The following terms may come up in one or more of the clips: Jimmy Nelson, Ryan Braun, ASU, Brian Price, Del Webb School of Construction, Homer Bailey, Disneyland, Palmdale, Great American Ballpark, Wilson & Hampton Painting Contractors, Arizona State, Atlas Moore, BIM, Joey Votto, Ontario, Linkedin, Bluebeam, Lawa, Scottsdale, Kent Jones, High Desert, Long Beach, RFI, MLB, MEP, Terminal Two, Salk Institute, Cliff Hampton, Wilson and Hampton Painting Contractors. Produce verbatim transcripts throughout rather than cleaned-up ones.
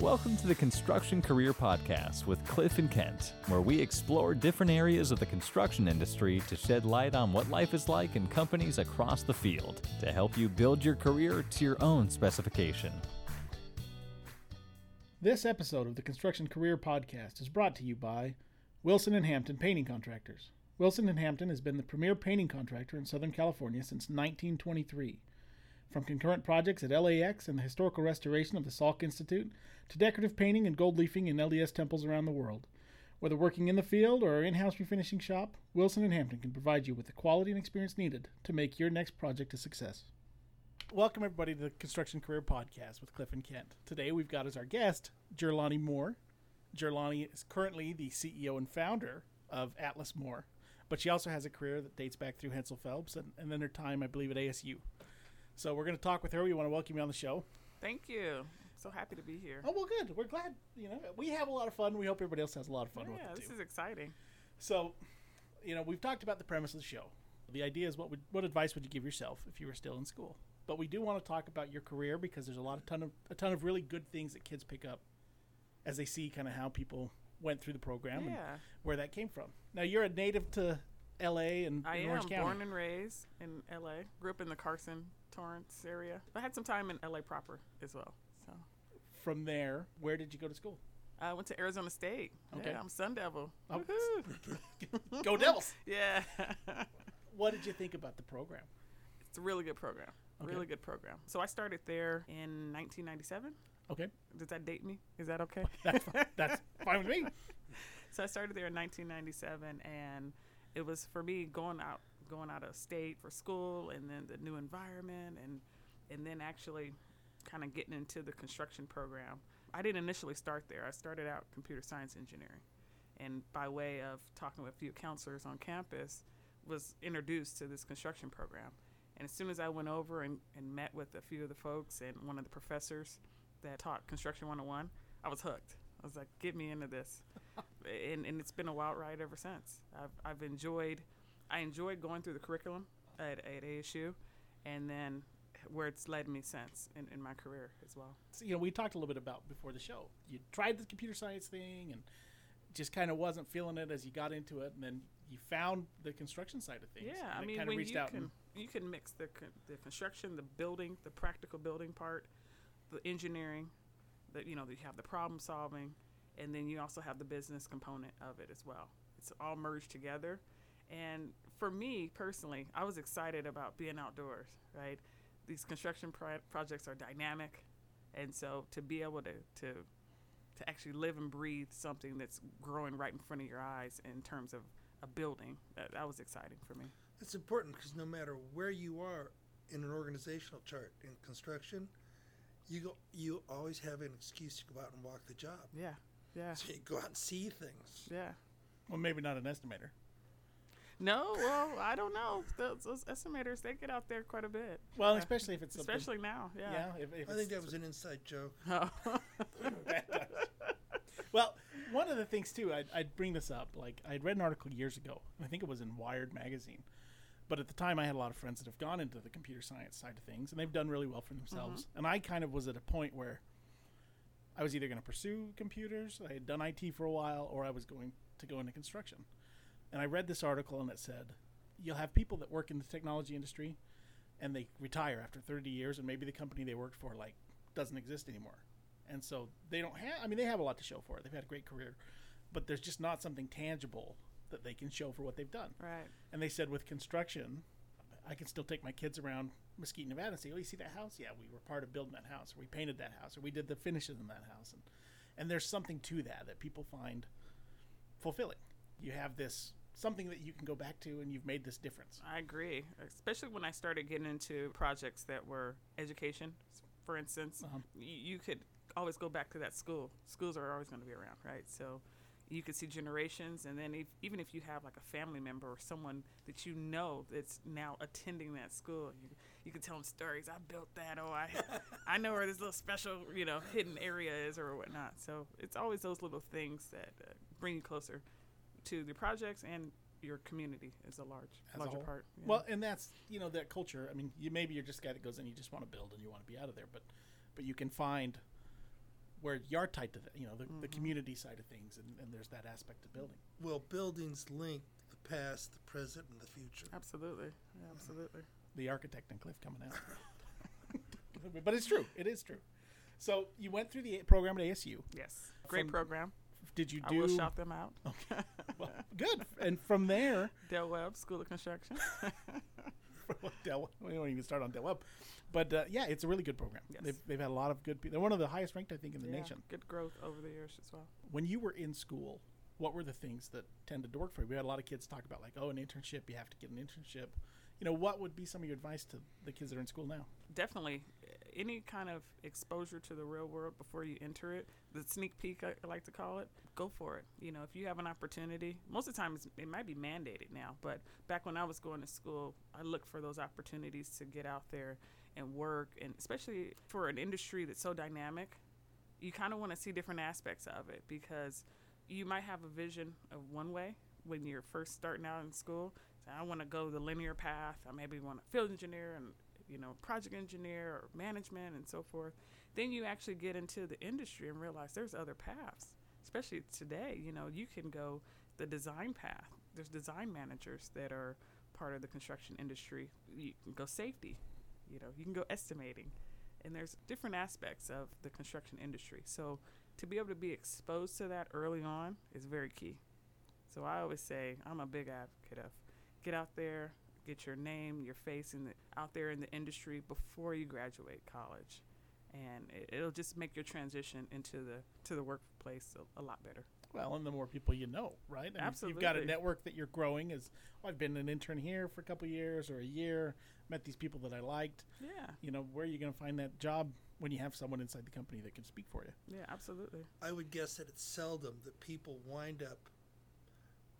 Welcome to the Construction Career Podcast with Cliff and Kent, where we explore different areas of the construction industry to shed light on what life is like in companies across the field to help you build your career to your own specification. This episode of the Construction Career Podcast is brought to you by Wilson and Hampton Painting Contractors. Wilson and Hampton has been the premier painting contractor in Southern California since nineteen twenty-three. From concurrent projects at L A X and the historical restoration of the Salk Institute to decorative painting and gold leafing in L D S temples around the world. Whether working in the field or our in-house refinishing shop, Wilson and Hampton can provide you with the quality and experience needed to make your next project a success. Welcome, everybody, to the Construction Career Podcast with Cliff and Kent. Today we've got as our guest, GerLonnie Moore. GerLonnie is currently the C E O and founder of Atlas Moore, but she also has a career that dates back through Hensel Phelps and, and then her time, I believe, at A S U. So we're going to talk with her. We want to welcome you on the show. Thank you. So happy to be here. Oh, well, good. We're glad. You know, we have a lot of fun. We hope everybody else has a lot of fun yeah, with it, Yeah, this too. Is exciting. So, you know, we've talked about the premise of the show. The idea is what would, what advice would you give yourself if you were still in school? But we do want to talk about your career because there's a lot of ton of a ton of really good things that kids pick up as they see kind of how people went through the program yeah. and where that came from. Now, you're a native to L A and I Orange am, County. Born and raised in L A. Grew up in the Carson, Torrance area. I had some time in L A proper as well. So, from there, where did you go to school? I went to Arizona State. Okay, yeah, I'm Sun Devil. Oh. Go Devils! Yeah. What did you think about the program? It's a really good program. Okay. Really good program. So I started there in nineteen ninety-seven. Okay. Does that date me? Is that okay? That's fine. That's fine with me. So I started there in nineteen ninety-seven, and it was for me going out, going out of state for school, and then the new environment, and and then actually kind of getting into the construction program. I didn't initially start there. I started out computer science engineering, and by way of talking with a few counselors on campus, was introduced to this construction program. And as soon as I went over and, and met with a few of the folks and one of the professors that taught Construction one oh one, I was hooked. I was like, get me into this. and and it's been a wild ride ever since. I've I've enjoyed I enjoyed going through the curriculum at, at A S U, and then where it's led me since in, in my career as well. So, you know, we talked a little bit about before the show. You tried the computer science thing and just kind of wasn't feeling it as you got into it, and then you found the construction side of things. Yeah, I mean, when reached you out can you can mix the the construction, the building, the practical building part, the engineering, that you know, that you have the problem solving, and then you also have the business component of it as well. It's all merged together. And for me personally, I was excited about being outdoors, right? These construction pro- projects are dynamic. And so to be able to, to to actually live and breathe something that's growing right in front of your eyes in terms of a building, that, that was exciting for me. It's important because no matter where you are in an organizational chart in construction, you go, you always have an excuse to go out and walk the job. Yeah, yeah. So you go out and see things. Yeah. Well, maybe not an estimator. No, well, I don't know. Those, those estimators, they get out there quite a bit. Well, yeah. especially if it's something. Especially now, yeah. yeah if, if I think that was an inside joke. Oh. Well, one of the things, too, I'd, I'd bring this up. Like, I'd read an article years ago, and I think it was in Wired magazine. But at the time, I had a lot of friends that have gone into the computer science side of things, and they've done really well for themselves. Mm-hmm. And I kind of was at a point where I was either going to pursue computers, I had done I T for a while, or I was going to go into construction. And I read this article, and it said, you'll have people that work in the technology industry, and they retire after thirty years, and maybe the company they worked for, like, doesn't exist anymore. And so they don't have, I mean, they have a lot to show for it. They've had a great career, but there's just not something tangible that they can show for what they've done. Right. And they said with construction, I can still take my kids around Mesquite, Nevada, and say, oh, you see that house? Yeah, we were part of building that house, or we painted that house, or we did the finishes in that house. And, and there's something to that that people find fulfilling. You have this something that you can go back to, and you've made this difference. I agree, especially when I started getting into projects that were education, for instance. Uh-huh. Y- you could always go back to that school. Schools are always going to be around, right? So you could see generations, and then if, even if you have like a family member or someone that you know that's now attending that school, you you could tell them stories. I built that, or I I know where this little special, you know, hidden area is, or whatnot. So it's always those little things that uh, bring you closer to the projects, and your community is a large, As larger a part. Yeah. Well, and that's, you know, that culture. I mean, you maybe you're just a guy that goes in, you just want to build and you want to be out of there, but, but you can find where you are tied to, the, you know, the, mm-hmm. the community side of things, and, and there's that aspect of building. Well, buildings link the past, the present, and the future. Absolutely. Yeah, absolutely. The architect and Cliff coming out. But it's true. It is true. So you went through the program at A S U. Yes. Great from, program. Did you do? I will shout them out. Okay. Well, good. And from there. Del Webb School of Construction. Del, we don't even start on Del Webb. But, uh, yeah, it's a really good program. Yes. They've, they've had a lot of good people. They're one of the highest ranked, I think, in the yeah, nation. Good growth over the years as well. When you were in school, what were the things that tended to work for you? We had a lot of kids talk about, like, oh, an internship. You have to get an internship. You know, what would be some of your advice to the kids that are in school now? Definitely any kind of exposure to the real world before you enter it, the sneak peek, I like to call it, go for it. You know, if you have an opportunity, most of the time it's, it might be mandated now, but back when I was going to school, I looked for those opportunities to get out there and work, and especially for an industry that's so dynamic, you kind of want to see different aspects of it, because you might have a vision of one way when you're first starting out in school. So I want to go the linear path. I maybe want to field engineer and, you know, project engineer or management and so forth. Then you actually get into the industry and realize there's other paths, especially today. You know, you can go the design path. There's design managers that are part of the construction industry. You can go safety, you know, you can go estimating. And there's different aspects of the construction industry. So to be able to be exposed to that early on is very key. So I always say I'm a big advocate of get out there, get your name, your face in the, out there in the industry before you graduate college. And it, it'll just make your transition into the to the workplace a, a lot better. Well, and the more people you know, right? I mean, absolutely. You've got a network that you're growing as, oh, I've been an intern here for a couple of years or a year, met these people that I liked. Yeah. You know, where are you going to find that job when you have someone inside the company that can speak for you? Yeah, absolutely. I would guess that it's seldom that people wind up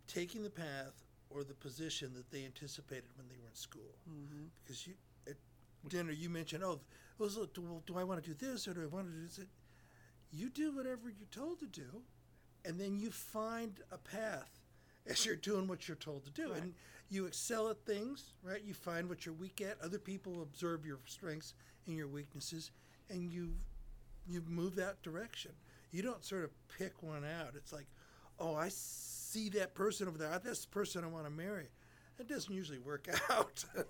taking the path or the position that they anticipated when they were in school. Mm-hmm. Because you, at dinner you mentioned, oh, well, do, do I want to do this or do I want to do this? You do whatever you're told to do, and then you find a path as you're doing what you're told to do. Right. And you excel at things, right? You find what you're weak at. Other people observe your strengths and your weaknesses, and you you move that direction. You don't sort of pick one out. It's like, oh, I see that person over there. That's the person I want to marry. That doesn't usually work out. Yeah.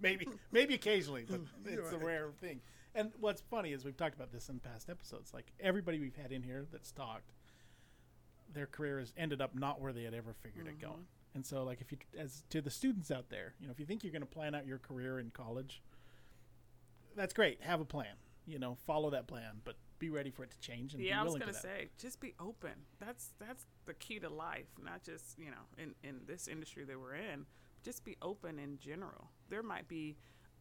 Maybe maybe occasionally, but it's right. A rare thing. And what's funny is we've talked about this in past episodes. Like, everybody we've had in here that's talked, their career has ended up not where they had ever figured mm-hmm. it going. And so, like, if you, as to the students out there, you know, if you think you're going to plan out your career in college, that's great. Have a plan. You know, follow that plan, but be ready for it to change and yeah, be willing to that. Yeah, I was going to say, just be open. That's that's the key to life, not just, you know, in, in this industry that we're in. Just be open in general. There might be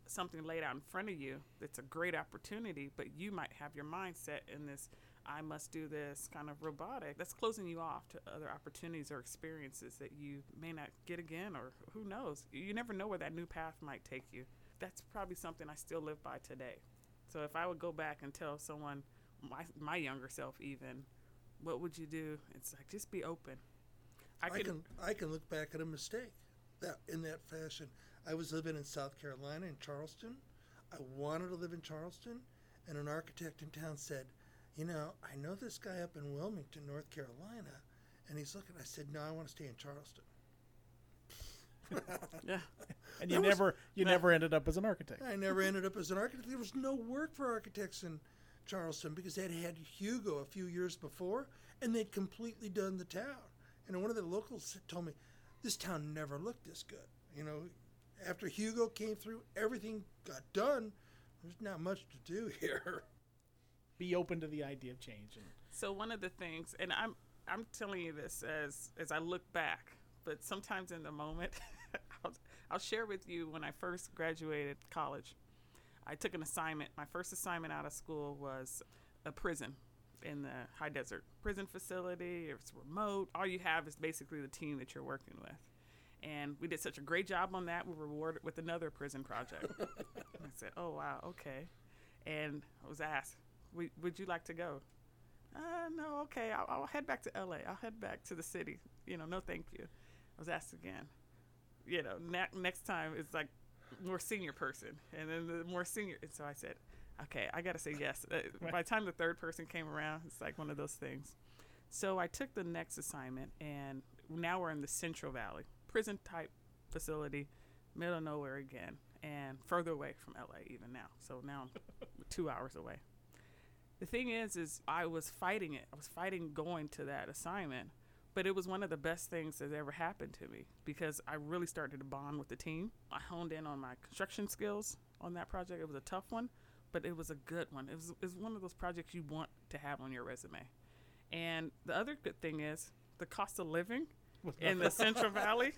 something laid out in front of you that's a great opportunity, but you might have your mindset in this, I must do this kind of robotic. That's closing you off to other opportunities or experiences that you may not get again, or who knows. You never know where that new path might take you. That's probably something I still live by today. So if I would go back and tell someone, my my younger self even, what would you do? It's like, just be open. I, I can I can look back at a mistake that in that fashion. I was living in South Carolina, in Charleston. I wanted to live in Charleston, and an architect in town said, you know, I know this guy up in Wilmington, North Carolina, and he's looking. I said, no, I want to stay in Charleston. Yeah, and you there never was, you no, never ended up as an architect. I never ended up as an architect. There was no work for architects in Charleston because they'd had Hugo a few years before, and they'd completely done the town. And one of the locals told me, this town never looked this good. You know, after Hugo came through, everything got done. There's not much to do here. Be open to the idea of change. So one of the things, and I'm I'm telling you this as as I look back, but sometimes in the moment, I'll, I'll share with you when I first graduated college, I took an assignment. My first assignment out of school was a prison in the High Desert. Prison facility, it's remote. All you have is basically the team that you're working with. And we did such a great job on that, we were rewarded with another prison project. I said, oh, wow, okay. And I was asked, would you like to go? Uh, no, okay, I'll, I'll head back to L A. I'll head back to the city. You know, no thank you. I was asked again. You know, ne- next time it's like more senior person, and then the more senior. And so I said, okay, I got to say yes. Uh, by the time the third person came around, it's like one of those things. So I took the next assignment, and now we're in the Central Valley, prison-type facility, middle of nowhere again, and further away from L A even now. So now I'm two hours away. The thing is, is I was fighting it. I was fighting going to that assignment, but it was one of the best things that ever happened to me because I really started to bond with the team. I honed in on my construction skills on that project. It was a tough one, but it was a good one. It was, it was one of those projects you want to have on your resume. And the other good thing is the cost of living in the Central Valley.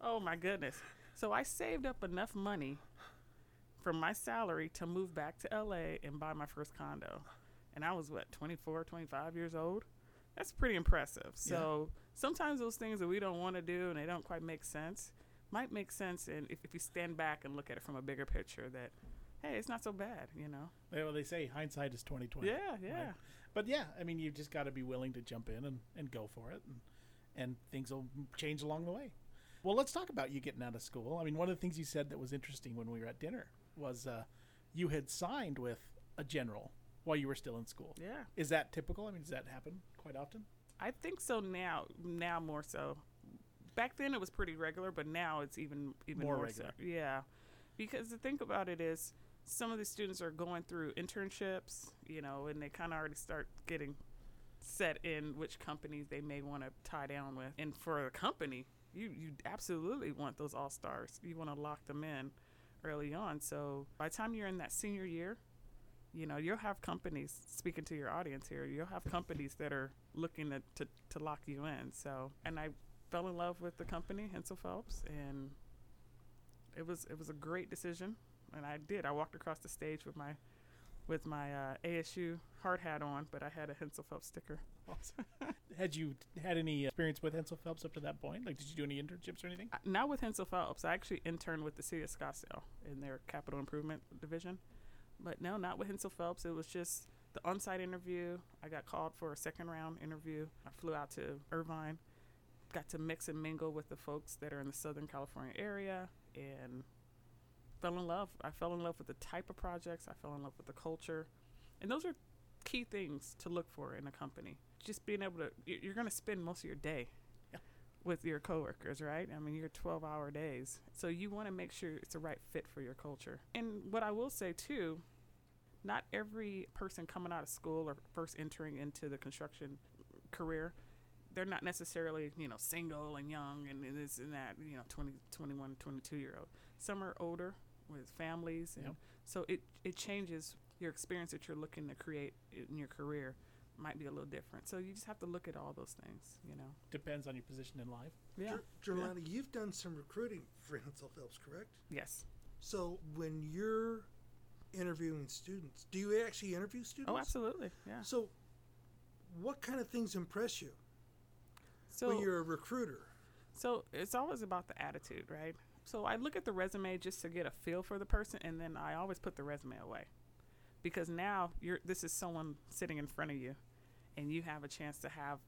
Oh, my goodness. So I saved up enough money from my salary to move back to L A and buy my first condo. And I was, what, twenty-four, twenty-five years old? That's pretty impressive. So yeah. Sometimes those things that we don't want to do and they don't quite make sense might make sense and if, if you stand back and look at it from a bigger picture that, hey, it's not so bad, you know. Yeah, well, they say hindsight is twenty twenty. Yeah, yeah. Right? But, yeah, I mean, you just got to be willing to jump in and, and go for it, and, and things will change along the way. Well, let's talk about you getting out of school. I mean, one of the things you said that was interesting when we were at dinner was uh, you had signed with a general while you were still in school. Yeah. Is that typical? I mean, does that happen quite often? I think so now, now more so. Back then it was pretty regular, but now it's even, even more, more regular. So. Yeah. Because the thing about it is some of the students are going through internships, you know, and they kind of already start getting set in which companies they may want to tie down with. And for a company, you, you absolutely want those all-stars. You want to lock them in early on. So by the time you're in that senior year, you know, you'll have companies, speaking to your audience here, you'll have companies that are looking to, to, to lock you in. So, and I fell in love with the company, Hensel Phelps, and it was it was a great decision. And I did. I walked across the stage with my with my uh, A S U hard hat on, but I had a Hensel Phelps sticker. Awesome. Had you had any experience with Hensel Phelps up to that point? Like, did you do any internships or anything? Uh, not with Hensel Phelps. I actually interned with the city of Scottsdale in their capital improvement division. But no, not with Hensel Phelps. It was just the on-site interview. I got called for a second-round interview. I flew out to Irvine, got to mix and mingle with the folks that are in the Southern California area, and fell in love. I fell in love with the type of projects. I fell in love with the culture. And those are key things to look for in a company. Just being able to – you're going to spend most of your day yeah. with your coworkers, right? I mean, you're twelve-hour days. So you want to make sure it's the right fit for your culture. And what I will say, too – not every person coming out of school or first entering into the construction career, they're not necessarily, you know, single and young and this and that, you know, twenty, twenty-one, twenty-two-year-old. Some are older with families. And yep. So it, it changes your experience that you're looking to create in your career might be a little different. So you just have to look at all those things, you know. Depends on your position in life. Yeah. GerLonnie, yeah. You've done some recruiting for Hensel Phelps, correct? Yes. So when you're interviewing students, do you actually interview students? Oh, absolutely. Yeah. So what kind of things impress you so when you're a recruiter? So it's always about the attitude, right? So I look at the resume just to get a feel for the person, and then I always put the resume away because now you're this is someone sitting in front of you and you have a chance to have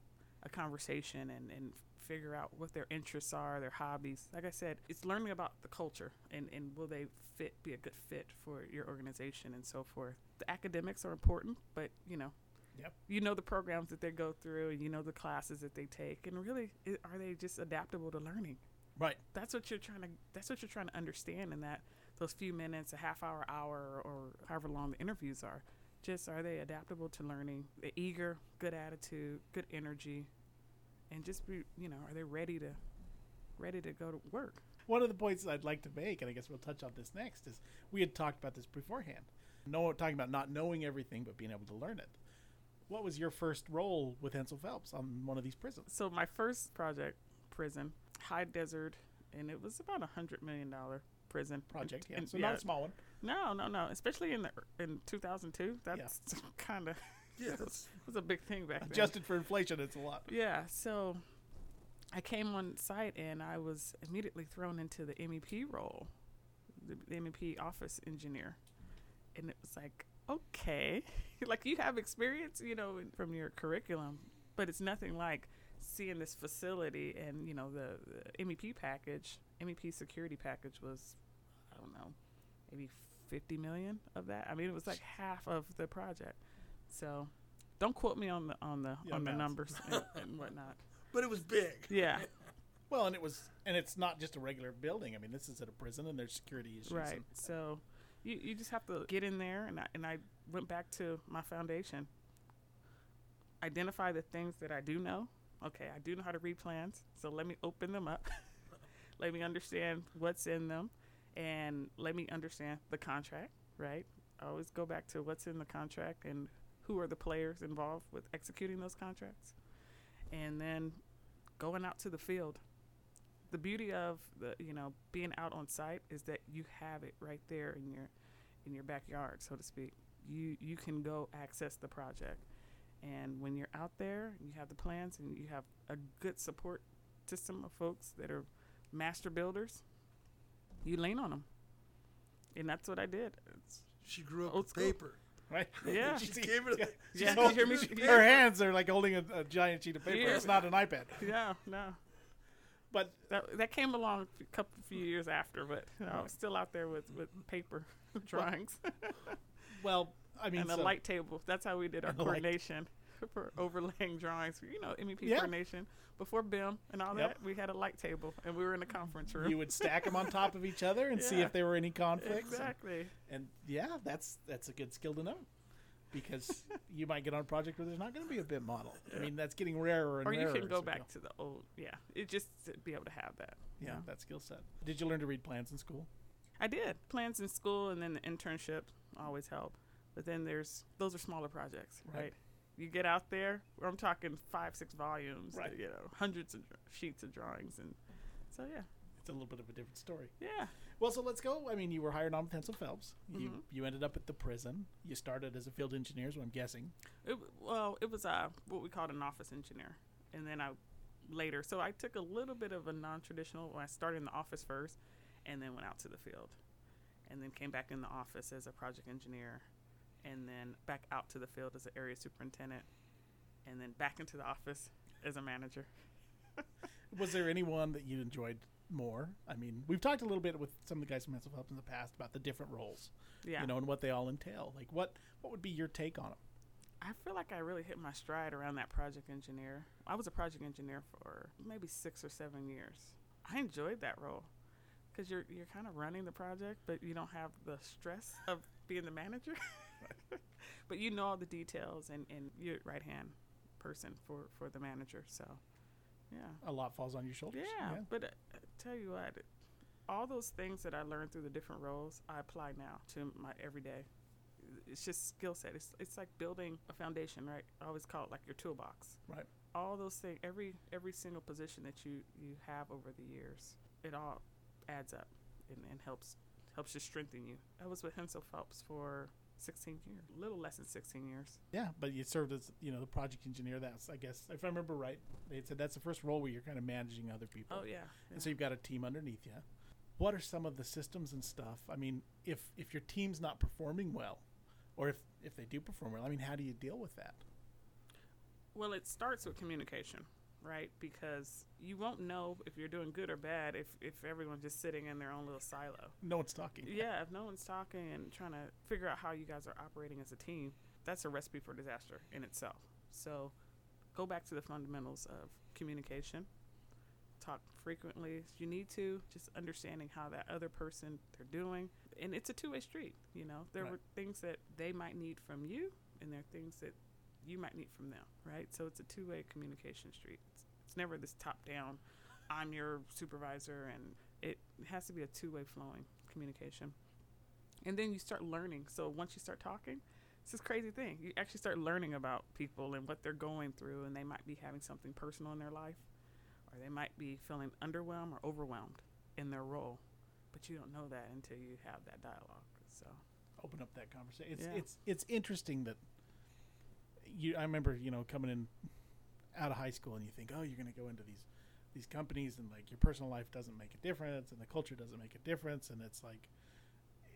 a conversation and, and figure out what their interests are, their hobbies. Like I said, it's learning about the culture and, and will they fit, be a good fit for your organization and so forth. The academics are important, but, you know, yep. you know the programs that they go through and you know the classes that they take. And really, it, are they just adaptable to learning? Right. That's what you're trying to That's what you're trying to understand in that those few minutes, a half hour, hour, or however long the interviews are. Just are they adaptable to learning? They're eager, good attitude, good energy. And just be, you know, are they ready to, ready to go to work? One of the points I'd like to make, and I guess we'll touch on this next, is we had talked about this beforehand. No, talking about not knowing everything, but being able to learn it. What was your first role with Hensel Phelps on one of these prisons? So my first project, prison, High Desert, and it was about a hundred million dollar prison project. And, yeah, and so yeah, not a small one. No, no, no. Especially in the in two thousand two, that's yeah. kind of. Yeah, it was, was a big thing back then. Adjusted for inflation, it's a lot. Yeah, so I came on site, and I was immediately thrown into the M E P role, the, the M E P office engineer. And it was like, okay. Like, you have experience, you know, in, from your curriculum, but it's nothing like seeing this facility and, you know, the, the M E P package, M E P security package was, I don't know, maybe fifty million of that. I mean, it was like half of the project. So don't quote me on the on the yeah, on the numbers and, and whatnot. But it was big. Yeah. Well, and it was, and it's not just a regular building. I mean, this is at a prison, and there's security issues. Right. So you you just have to get in there, and I, and I went back to my foundation. Identify the things that I do know. Okay, I do know how to read plans, so let me open them up. Let me understand what's in them, and let me understand the contract, right? I always go back to what's in the contract and who are the players involved with executing those contracts. And then going out to the field. The beauty of the, you know, being out on site is that you have it right there in your in your backyard, so to speak. You you can go access the project. And when you're out there, you have the plans and you have a good support system of folks that are master builders, you lean on them. And that's what I did. It's she grew up with paper. Right? Yeah. She gave her the, yeah. She hear me? Her hands are like holding a, a giant sheet of paper. Yeah. It's not an iPad. Yeah, no. But that, that came along a couple few years after, but you know, I was still out there with, with paper drawings. Well, I mean, and so a light table. That's how we did our coordination for overlaying drawings. You know, M E P yeah. coordination before B I M and all yep. that. We had a light table, and we were in a conference room. You would stack them on top of each other and yeah. see if there were any conflicts. Exactly. And, and yeah, that's that's a good skill to know, because you might get on a project where there's not going to be a B I M model. Yeah. I mean, that's getting rarer and or rarer. Or you can go back well. to the old. Yeah, it just to be able to have that. Yeah, you know? That skill set. Did you learn to read plans in school? I did. Plans in school, and then the internship always help. But then there's those are smaller projects, right? right? You get out there, I'm talking five, six volumes, right. You know, hundreds of dr- sheets of drawings, and so yeah, it's a little bit of a different story. Yeah. Well, so let's go. I mean, you were hired on with Hensel Phelps. Mm-hmm. You you ended up at the prison. You started as a field engineer, is what I'm guessing. It, well, it was uh, what we called an office engineer, and then I later. So I took a little bit of a non-traditional. When I started in the office first, and then went out to the field, and then came back in the office as a project engineer. And then back out to the field as an area superintendent, and then back into the office as a manager. Was there anyone that you enjoyed more? I mean, we've talked a little bit with some of the guys from Hensel Phelps in the past about the different roles, yeah. you know, and what they all entail. Like, what, what would be your take on them? I feel like I really hit my stride around that project engineer. I was a project engineer for maybe six or seven years. I enjoyed that role because you're you're kind of running the project, but you don't have the stress of being the manager. But you know all the details, and, and you're right hand person for, for the manager. So, yeah, a lot falls on your shoulders. Yeah, yeah. But uh, I tell you what, all those things that I learned through the different roles, I apply now to my everyday. It's just skill set. It's it's like building a foundation, right? I always call it like your toolbox. Right. All those things, every every single position that you, you have over the years, it all adds up and, and helps helps to strengthen you. I was with Hensel Phelps for sixteen years, a little less than sixteen years. Yeah, but you served as, you know, the project engineer. That's, I guess, if I remember right, they said that's the first role where you're kind of managing other people. Oh, yeah. And yeah. So you've got a team underneath you. What are some of the systems and stuff? I mean, if, if your team's not performing well, or if, if they do perform well, I mean, how do you deal with that? Well, it starts with communication, right? Because you won't know if you're doing good or bad if, if everyone's just sitting in their own little silo. No one's talking. Yeah, if no one's talking and trying to figure out how you guys are operating as a team, that's a recipe for disaster in itself. So go back to the fundamentals of communication. Talk frequently if you need to, just understanding how that other person they're doing. And it's a two-way street, you know. There right. were things that they might need from you, and there are things that you might need from them, right? So it's a two-way communication street. It's, it's never this top-down, I'm your supervisor, and it has to be a two-way flowing communication. And then you start learning. So once you start talking, it's this crazy thing. You actually start learning about people and what they're going through, and they might be having something personal in their life, or they might be feeling underwhelmed or overwhelmed in their role. But you don't know that until you have that dialogue. So open up that conversation. It's yeah. it's it's interesting that You, I remember, you know, coming in out of high school and you think, oh, you're going to go into these these companies and, like, your personal life doesn't make a difference and the culture doesn't make a difference. And it's, like,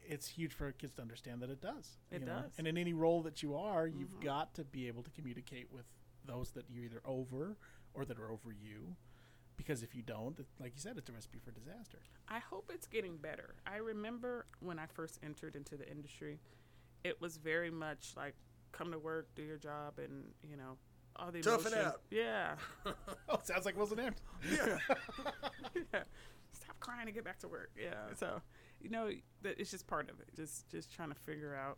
it's huge for kids to understand that it does. It you know? does. And in any role that you are, mm-hmm. you've got to be able to communicate with those that you're either over or that are over you Because if you don't, like you said, it's a recipe for disaster. I hope it's getting better. I remember when I first entered into the industry, it was very much like, come to work, do your job, and, you know, all the tough emotion. Tough it out. Yeah. Oh, sounds like Wilson Hampton. Yeah. Yeah. Stop crying and get back to work. Yeah. So, you know, it's just part of it. Just, just trying to figure out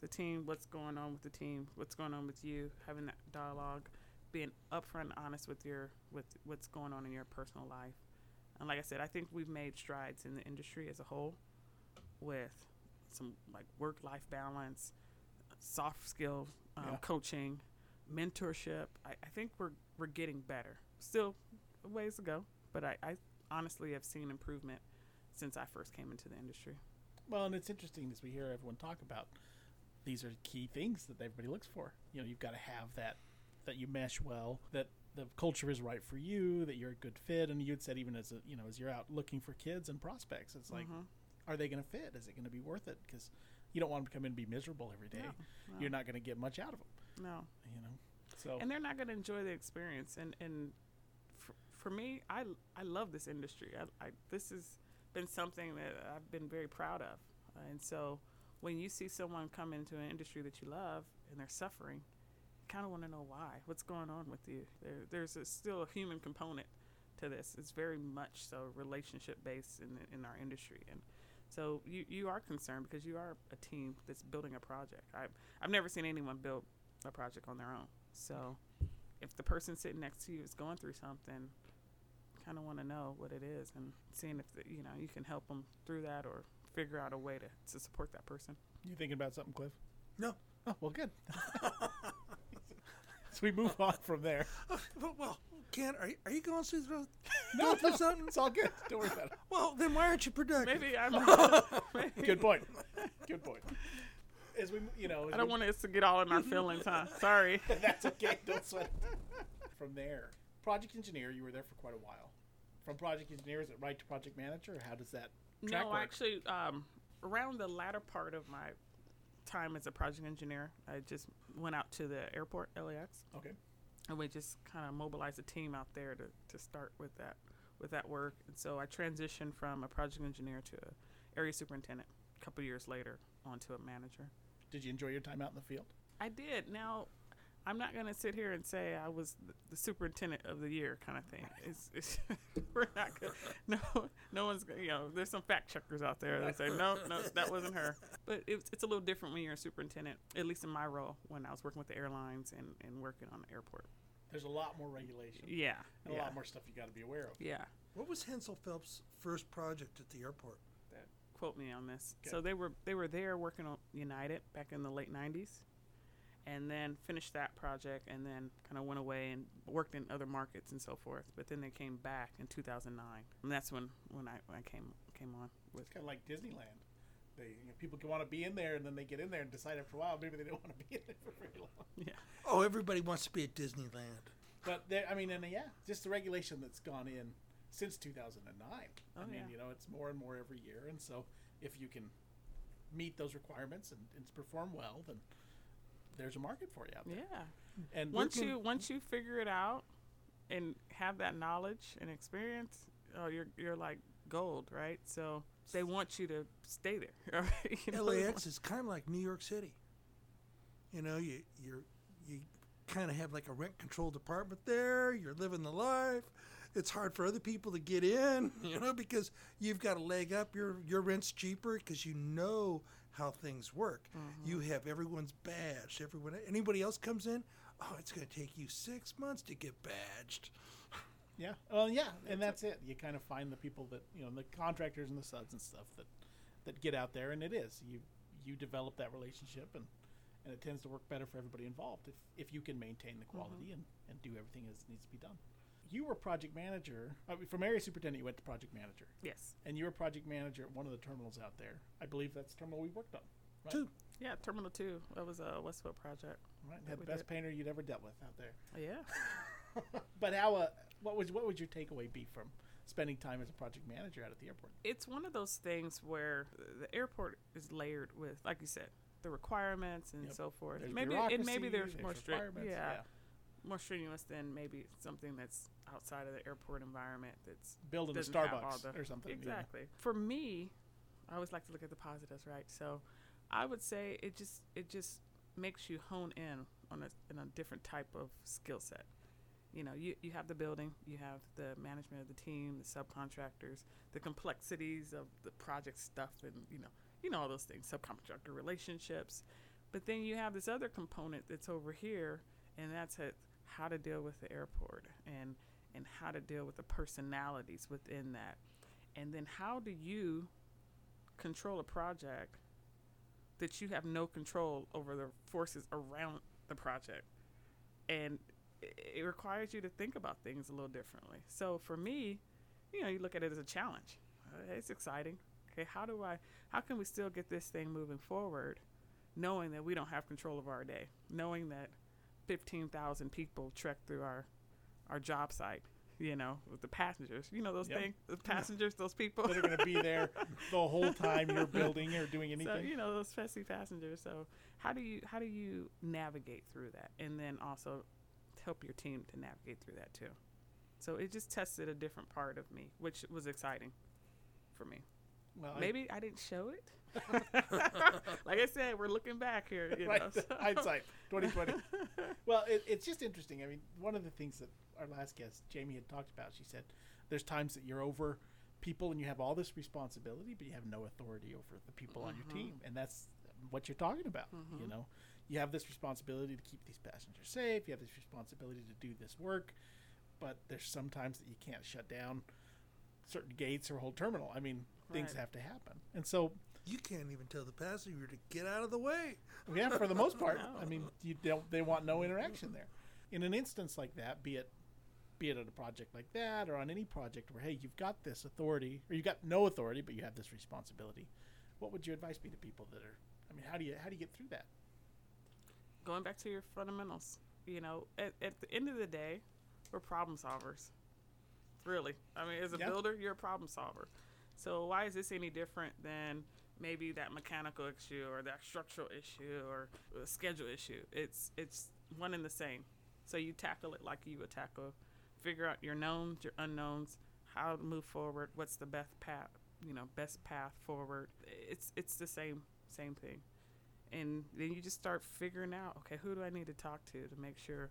the team, what's going on with the team, what's going on with you, having that dialogue. Being upfront, honest with your with what's going on in your personal life, and like I said, I think we've made strides in the industry as a whole, with some like work-life balance, soft skill um, yeah. coaching, mentorship. I, I think we're we're getting better. Still a ways to go, but I, I honestly have seen improvement since I first came into the industry. Well, and it's interesting as we hear everyone talk about these are key things that everybody looks for. You know, you've got to have that. That you mesh well, that the culture is right for you, that you're a good fit. And you'd said even as a, you know, as you're out looking for kids and prospects, it's like, mm-hmm. are they going to fit? Is it going to be worth it? Because you don't want them to come in and be miserable every day. No, no. You're not going to get much out of them. No. You know? So. And they're not going to enjoy the experience. And, and for, for me, I, I love this industry. I, I, this has been something that I've been very proud of. Uh, and so when you see someone come into an industry that you love and they're suffering, kind of want to know why, what's going on with you. There, there's a, still a human component to this. It's very much so relationship based in the, in our industry, and so you you are concerned because you are a team that's building a project. I've, I've never seen anyone build a project on their own, so if the person sitting next to you is going through something, kind of want to know what it is and seeing if the, you know, you can help them through that or figure out a way to, to support that person. You thinking about something, Cliff? No. Oh, well, good. So we move on from there. Uh, well, Ken, are you, are you going through the no, through no, something? It's all good. Don't worry about it. Well, then why aren't you productive? Maybe I'm. Maybe. Good point. Good point. As we, you know, I don't we, want us to get all in our feelings, huh? Sorry. That's okay. Don't sweat it. From there, project engineer. You were there for quite a while. From project engineer, is it right to project manager? How does that? Track no, work? actually, um, around the latter part of my time as a project engineer, I just went out to the airport, L A X. Okay. And we just kind of mobilized a team out there to, to start with that with that work. And so I transitioned from a project engineer to an area superintendent a couple of years later onto a manager. Did you enjoy your time out in the field? I did. Now, I'm not going to sit here and say I was the, the superintendent of the year kind of thing. It's, it's we're not going to, no, no one's going to, you know, there's some fact checkers out there that say, no, no, that wasn't her. But it, it's a little different when you're a superintendent, at least in my role, when I was working with the airlines and, and working on the airport. There's a lot more regulation. Yeah. And yeah. a lot more stuff you got to be aware of. Yeah. What was Hensel Phelps' first project at the airport? That, quote me on this. Okay. So they were they were there working on United back in the late nineties. And then finished that project and then kind of went away and worked in other markets and so forth. But then they came back in two thousand nine. And that's when, when, I, when I came came on. With it's kind of like Disneyland. They you know, people want to be in there, and then they get in there and decide after a while maybe they don't want to be in there for very long. Yeah. Oh, everybody wants to be at Disneyland. But, I mean, and yeah, just the regulation that's gone in since two thousand nine. Oh, I mean, yeah. you know, it's more and more every year. And so if you can meet those requirements and, and perform well, then there's a market for you out there. Yeah. And once you once you figure it out and have that knowledge and experience, oh, you're you're like gold, right? So they want you to stay there. Right? You know? L A X is kind of like New York City. You know, you you're, you kind of have like a rent-controlled apartment there. You're living the life. It's hard for other people to get in, you know, because you've got a leg up. Your your rent's cheaper because you know how things work. Mm-hmm. You have everyone's badged. Everyone, anybody else comes in, oh, it's going to take you six months to get badged. Yeah. Well, yeah, and that's it. You kind of find the people that, you know, the contractors and the subs and stuff that, that get out there, and it is. You you develop that relationship, and, and it tends to work better for everybody involved if, if you can maintain the quality mm-hmm. and, and do everything as needs to be done. You were project manager. I mean, from area superintendent, you went to project manager. Yes. And you were project manager at one of the terminals out there. I believe that's the terminal we worked on. Right? Two. Yeah, Terminal Two. That was a Westfield project. Right. Had the best did. painter you'd ever dealt with out there. Oh, yeah. But how? Uh, what was? What would your takeaway be from spending time as a project manager out at the airport? It's one of those things where the airport is layered with, like you said, the requirements and yep. so forth. There's maybe it maybe there's, there's more strict. Yeah. yeah. more strenuous than maybe something that's outside of the airport environment, that's building a Starbucks the, or something. Exactly. Yeah. For me, I always like to look at the positives, right? So I would say it just it just makes you hone in on a, on a different type of skill set. You know, you, you have the building, you have the management of the team, the subcontractors, the complexities of the project stuff, and, you know, you know all those things, subcontractor relationships. But then you have this other component that's over here, and that's a, how to deal with the airport and, and how to deal with the personalities within that. And then how do you control a project that you have no control over the forces around the project? And it, it requires you to think about things a little differently. So for me, you know, you look at it as a challenge. Uh, it's exciting. Okay, how do I, how can we still get this thing moving forward, knowing that we don't have control of our day, knowing that fifteen thousand people trek through our, our job site, you know, with the passengers, you know, those yep. things, the passengers, yeah. those people that are going to be there the whole time you're building or doing anything. So, you know, those pesky passengers. So how do you, how do you navigate through that? And then also help your team to navigate through that too. So it just tested a different part of me, which was exciting for me. Well, Maybe I, I didn't show it. Like I said, we're looking back here. You right. know, so. Hindsight, twenty twenty. Well, it, it's just interesting. I mean, one of the things that our last guest, Jamie, had talked about, she said there's times that you're over people and you have all this responsibility, but you have no authority over the people mm-hmm. on your team. And that's what you're talking about. Mm-hmm. You know, you have this responsibility to keep these passengers safe. You have this responsibility to do this work. But there's sometimes that you can't shut down certain gates or a whole terminal. I mean, things right. have to happen. And so you can't even tell the passenger to get out of the way. Yeah, for the most part. No. I mean, you don't, they want no interaction there. In an instance like that, be it be it at a project like that or on any project where, hey, you've got this authority or you've got no authority, but you have this responsibility, what would your advice be to people that are, I mean, how do you how do you get through that? Going back to your fundamentals, you know, at, at the end of the day, we're problem solvers. Really. I mean, as a yeah. builder, you're a problem solver. So why is this any different than maybe that mechanical issue or that structural issue or a schedule issue? It's it's one and the same. So you tackle it like you would tackle, figure out your knowns, your unknowns, how to move forward, what's the best path, you know, best path forward. It's it's the same same thing. And then you just start figuring out, okay, who do I need to talk to to make sure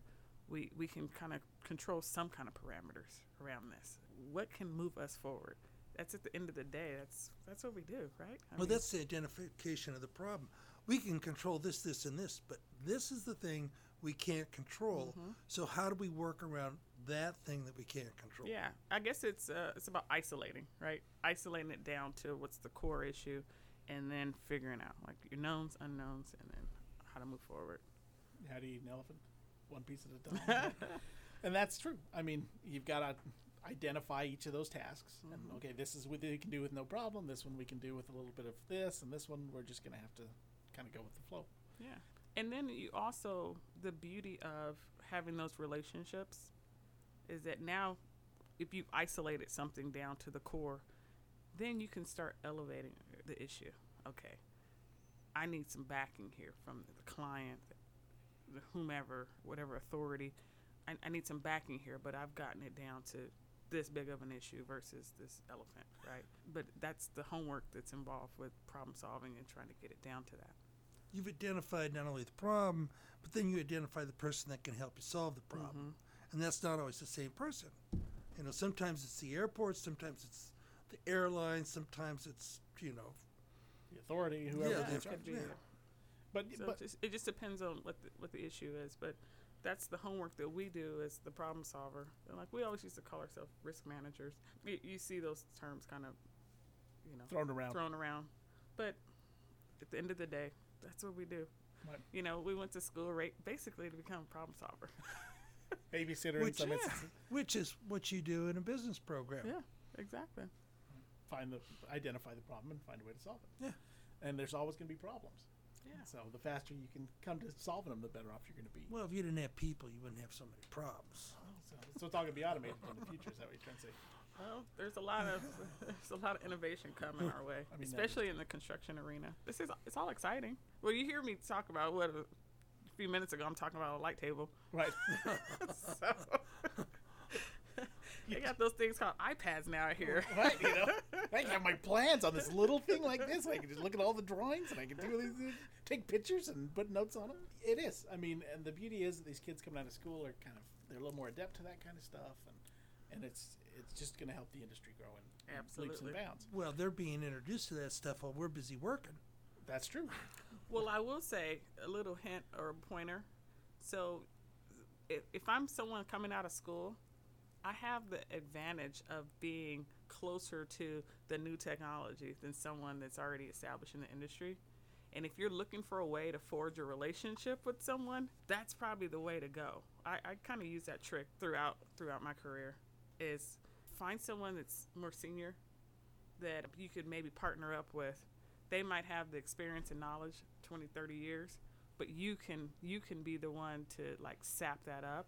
we we can kind of control some kind of parameters around this? What can move us forward? That's at the end of the day. That's that's what we do, right? I well, mean, that's the identification of the problem. We can control this, this, and this, but this is the thing we can't control. Mm-hmm. So how do we work around that thing that we can't control? Yeah, I guess it's uh, it's about isolating, right? Isolating it down to what's the core issue, and then figuring out like your knowns, unknowns, and then how to move forward. How do you eat an elephant? One piece at a time. And that's true. I mean, you've got to identify each of those tasks. Mm-hmm. And okay, this is what we can do with no problem. This one we can do with a little bit of this. And this one we're just going to have to kind of go with the flow. Yeah. And then you also, the beauty of having those relationships is that now if you've isolated something down to the core, then you can start elevating the issue. Okay, I need some backing here from the client, whomever, whatever authority. I, I need some backing here, but I've gotten it down to this big of an issue versus this elephant, right? But that's the homework that's involved with problem solving and trying to get it down to that. You've identified not only the problem, but then you identify the person that can help you solve the problem. Mm-hmm. And that's not always the same person. You know, sometimes it's the airport, sometimes it's the airline, sometimes it's, you know, the authority, whoever yeah, they have to be. But, so but it, just, it just depends on what the, what the issue is. But that's the homework that we do as the problem solver. And like we always used to call ourselves risk managers. You, you see those terms kind of, you know, thrown around. Thrown around. But at the end of the day, that's what we do. What? You know, we went to school right, basically to become a problem solver. Babysitter which, in some yeah. instances. Which is what you do in a business program. Yeah, exactly. Find the identify the problem and find a way to solve it. Yeah. And there's always going to be problems. Yeah. So the faster you can come to solving them, the better off you're going to be. Well, if you didn't have people, you wouldn't have so many problems. Oh, so, so it's all going to be automated in the future. Is that what you're trying to say? Well, there's a lot of there's a lot of innovation coming our way, I mean, especially in the construction arena. This is it's all exciting. Well, you hear me talk about what a few minutes ago, I'm talking about a light table. Right. So they got those things called iPads now out here. Right, you know. I can have my plans on this little thing like this. I can just look at all the drawings, and I can do these, take pictures and put notes on them. It is. I mean, and the beauty is that these kids coming out of school are kind of, they're a little more adept to that kind of stuff, and and it's it's just going to help the industry grow in absolutely leaps and bounds. Well, they're being introduced to that stuff while we're busy working. That's true. Well, I will say a little hint or a pointer. So if, if I'm someone coming out of school, I have the advantage of being closer to the new technology than someone that's already established in the industry. And if you're looking for a way to forge a relationship with someone, that's probably the way to go. I, I kind of use that trick throughout throughout my career, is find someone that's more senior that you could maybe partner up with. They might have the experience and knowledge, twenty, thirty years, but you can you can be the one to like sap that up,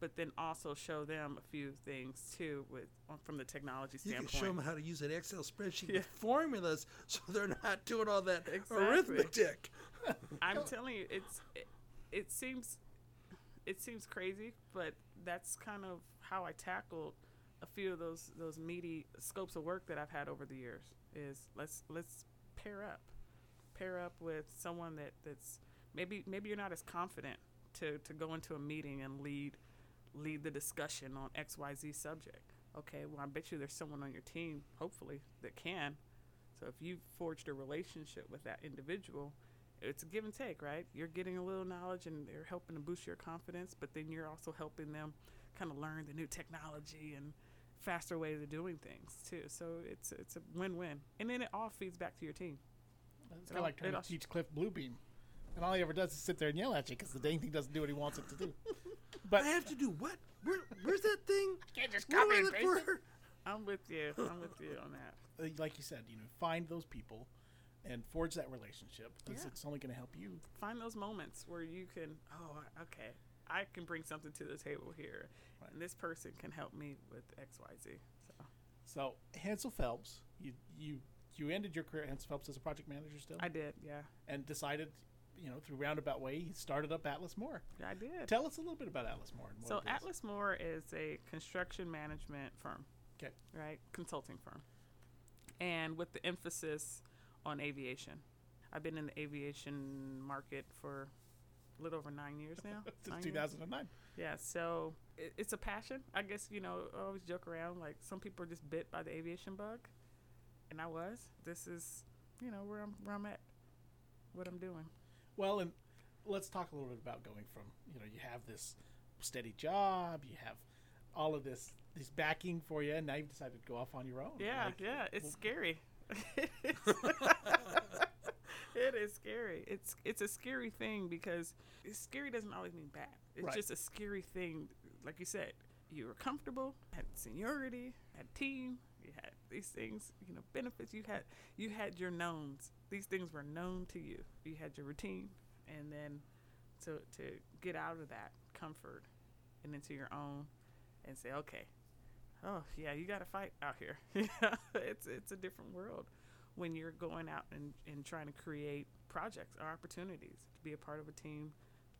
but then also show them a few things too with from the technology standpoint. You can show them how to use an Excel spreadsheet yeah. with formulas, so they're not doing all that exactly. arithmetic. I'm telling you, it's it, it seems it seems crazy, but that's kind of how I tackled a few of those those meaty scopes of work that I've had over the years. Is let's let's pair up, pair up with someone that, that's maybe maybe you're not as confident to to go into a meeting and lead. lead the discussion on X Y Z subject. Okay, well, I bet you there's someone on your team, hopefully, that can. So if you've forged a relationship with that individual, it's a give and take, right? You're getting a little knowledge and they're helping to boost your confidence, but then you're also helping them kind of learn the new technology and faster ways of doing things too. So it's it's a win-win. And then it all feeds back to your team. It's kind of like trying to teach Cliff Bluebeam. And all he ever does is sit there and yell at you because the dang thing doesn't do what he wants it to do. But I have to do what? Where, where's that thing? You can't just copy and paste it. I'm with you. I'm with you on that. Like you said, you know, find those people and forge that relationship. Because yeah. it's only going to help you. Find those moments where you can, oh, okay, I can bring something to the table here. Right. And this person can help me with X Y Z. So, so Hensel Phelps, you, you, you ended your career at Hensel Phelps as a project manager still? I did, yeah. And decided... you know, through roundabout way, he started up Atlas Moore. I did. Tell us a little bit about Atlas Moore. And so Atlas Moore is a construction management firm. Okay. Right? Consulting firm. And with the emphasis on aviation. I've been in the aviation market for a little over nine years now. Since two thousand nine. Years. Yeah. So it, it's a passion. I guess, you know, I always joke around, like some people are just bit by the aviation bug. And I was. This is, you know, where I'm, where I'm at, what I'm doing. Well, and let's talk a little bit about going from, you know, you have this steady job, you have all of this, this backing for you, and now you've decided to go off on your own. Yeah, like, yeah, it's well, scary. It is. It is scary. It's it's a scary thing because scary doesn't always mean bad. It's right. just a scary thing. Like you said, you were comfortable, had seniority, had team, you had these things, you know, benefits. You had you had your knowns. These things were known to you. You had your routine, and then to to get out of that comfort and into your own, and say, okay, oh yeah, you got to fight out here. it's it's a different world when you're going out and, and trying to create projects or opportunities to be a part of a team,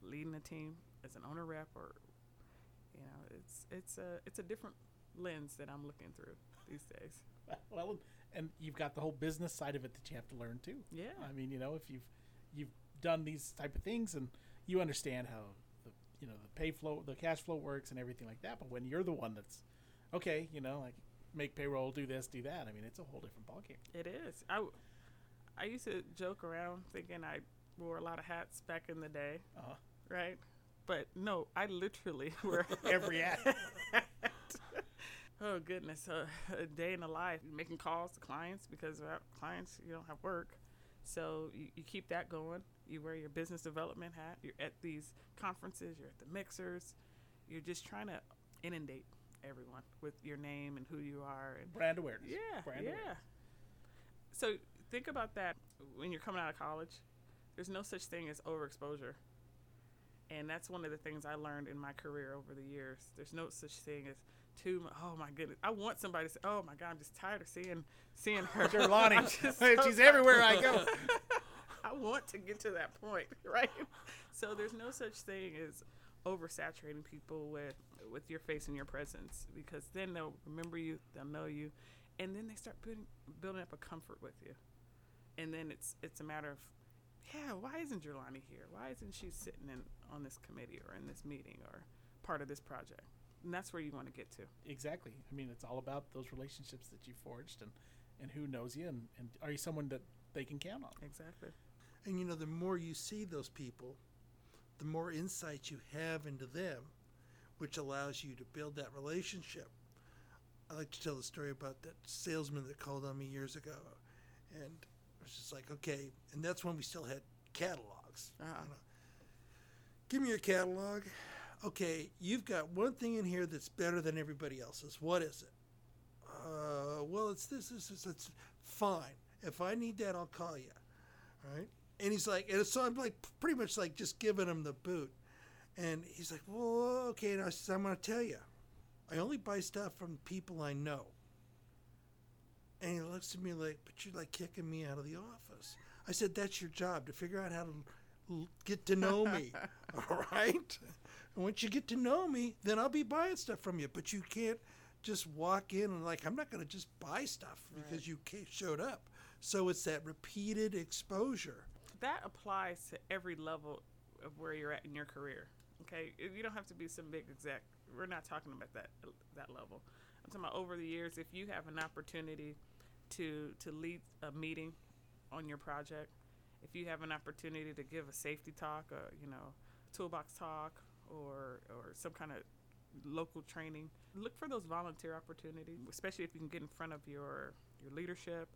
leading a team as an owner rep, or you know, it's it's a it's a different lens that I'm looking through these days. Well. And you've got the whole business side of it that you have to learn too. Yeah. I mean, you know, if you've you've done these type of things and you understand how the you know the pay flow, the cash flow works and everything like that. But when you're the one that's okay, you know, like make payroll, do this, do that. I mean, it's a whole different ballgame. It is. I, w- I used to joke around thinking I wore a lot of hats back in the day, uh-huh. right? But no, I literally wear every hat. Oh, goodness. Uh, a day in the life, making calls to clients because without clients, you don't have work. So you, you keep that going. You wear your business development hat. You're at these conferences. You're at the mixers. You're just trying to inundate everyone with your name and who you are. And brand awareness. Yeah, brand yeah. awareness. So think about that when you're coming out of college. There's no such thing as overexposure. And that's one of the things I learned in my career over the years. There's no such thing as... Too much. Oh my goodness! I want somebody to say, "Oh my God, I'm just tired of seeing seeing her." GerLonnie, so she's everywhere I go. I want to get to that point, right? So there's no such thing as oversaturating people with with your face and your presence, because then they'll remember you, they'll know you, and then they start putting, building up a comfort with you. And then it's it's a matter of, yeah, why isn't GerLonnie here? Why isn't she sitting in on this committee or in this meeting or part of this project? And that's where you want to get to. Exactly. I mean, it's all about those relationships that you forged and, and who knows you and, and are you someone that they can count on? Exactly. And, you know, the more you see those people, the more insight you have into them, which allows you to build that relationship. I like to tell the story about that salesman that called on me years ago. And it was just like, okay. And that's when we still had catalogs. Uh-huh. You know? Give me your catalog. Okay, you've got one thing in here that's better than everybody else's. What is it? Uh, well, it's this, this, this. It's fine. If I need that, I'll call you. All right? And he's like, and so I'm like, pretty much like just giving him the boot. And he's like, well, okay. And I said, I'm going to tell you, I only buy stuff from people I know. And he looks at me like, but you're like kicking me out of the office. I said, that's your job, to figure out how to l- get to know me. All right? And once you get to know me, then I'll be buying stuff from you. But you can't just walk in and like, I'm not going to just buy stuff right, because you showed up. So it's that repeated exposure. That applies to every level of where you're at in your career. Okay, you don't have to be some big exec. We're not talking about that that level. I'm talking about over the years, if you have an opportunity to to lead a meeting on your project, if you have an opportunity to give a safety talk, or you know, toolbox talk, or or some kind of local training, look for those volunteer opportunities, especially if you can get in front of your your leadership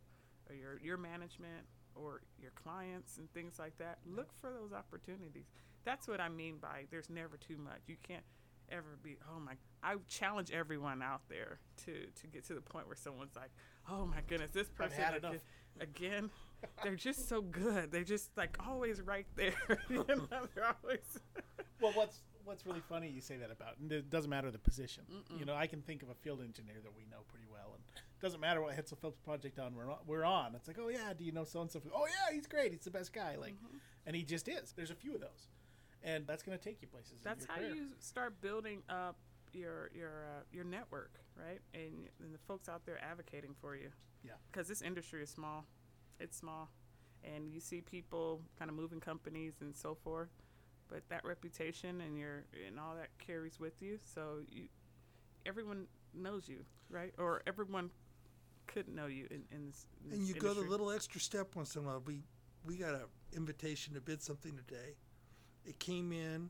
or your your management or your clients and things like that. Look for those opportunities. That's what I mean by there's never too much. You can't ever be, oh my, I challenge everyone out there to, to get to the point where someone's like, oh my goodness, this person again, again, they're just so good. They're just like always right there. You know, they're always well, what's, what's really funny you say that about, and it doesn't matter the position. Mm-mm. You know, I can think of a field engineer that we know pretty well, and it doesn't matter what Hensel Phelps project on we're, on we're on. It's like, oh, yeah, do you know so-and-so? Oh, yeah, he's great. He's the best guy. Like, mm-hmm. And he just is. There's a few of those, and that's going to take you places. That's in your how career. You start building up your your uh, your network, right? And, and the folks out there advocating for you. Yeah. Because this industry is small. It's small. And you see people kind of moving companies and so forth. But that reputation and your and all that carries with you. So you, everyone knows you, right? Or everyone could know you in, in this in And you industry. Go the little extra step once in a while. We we got an invitation to bid something today. It came in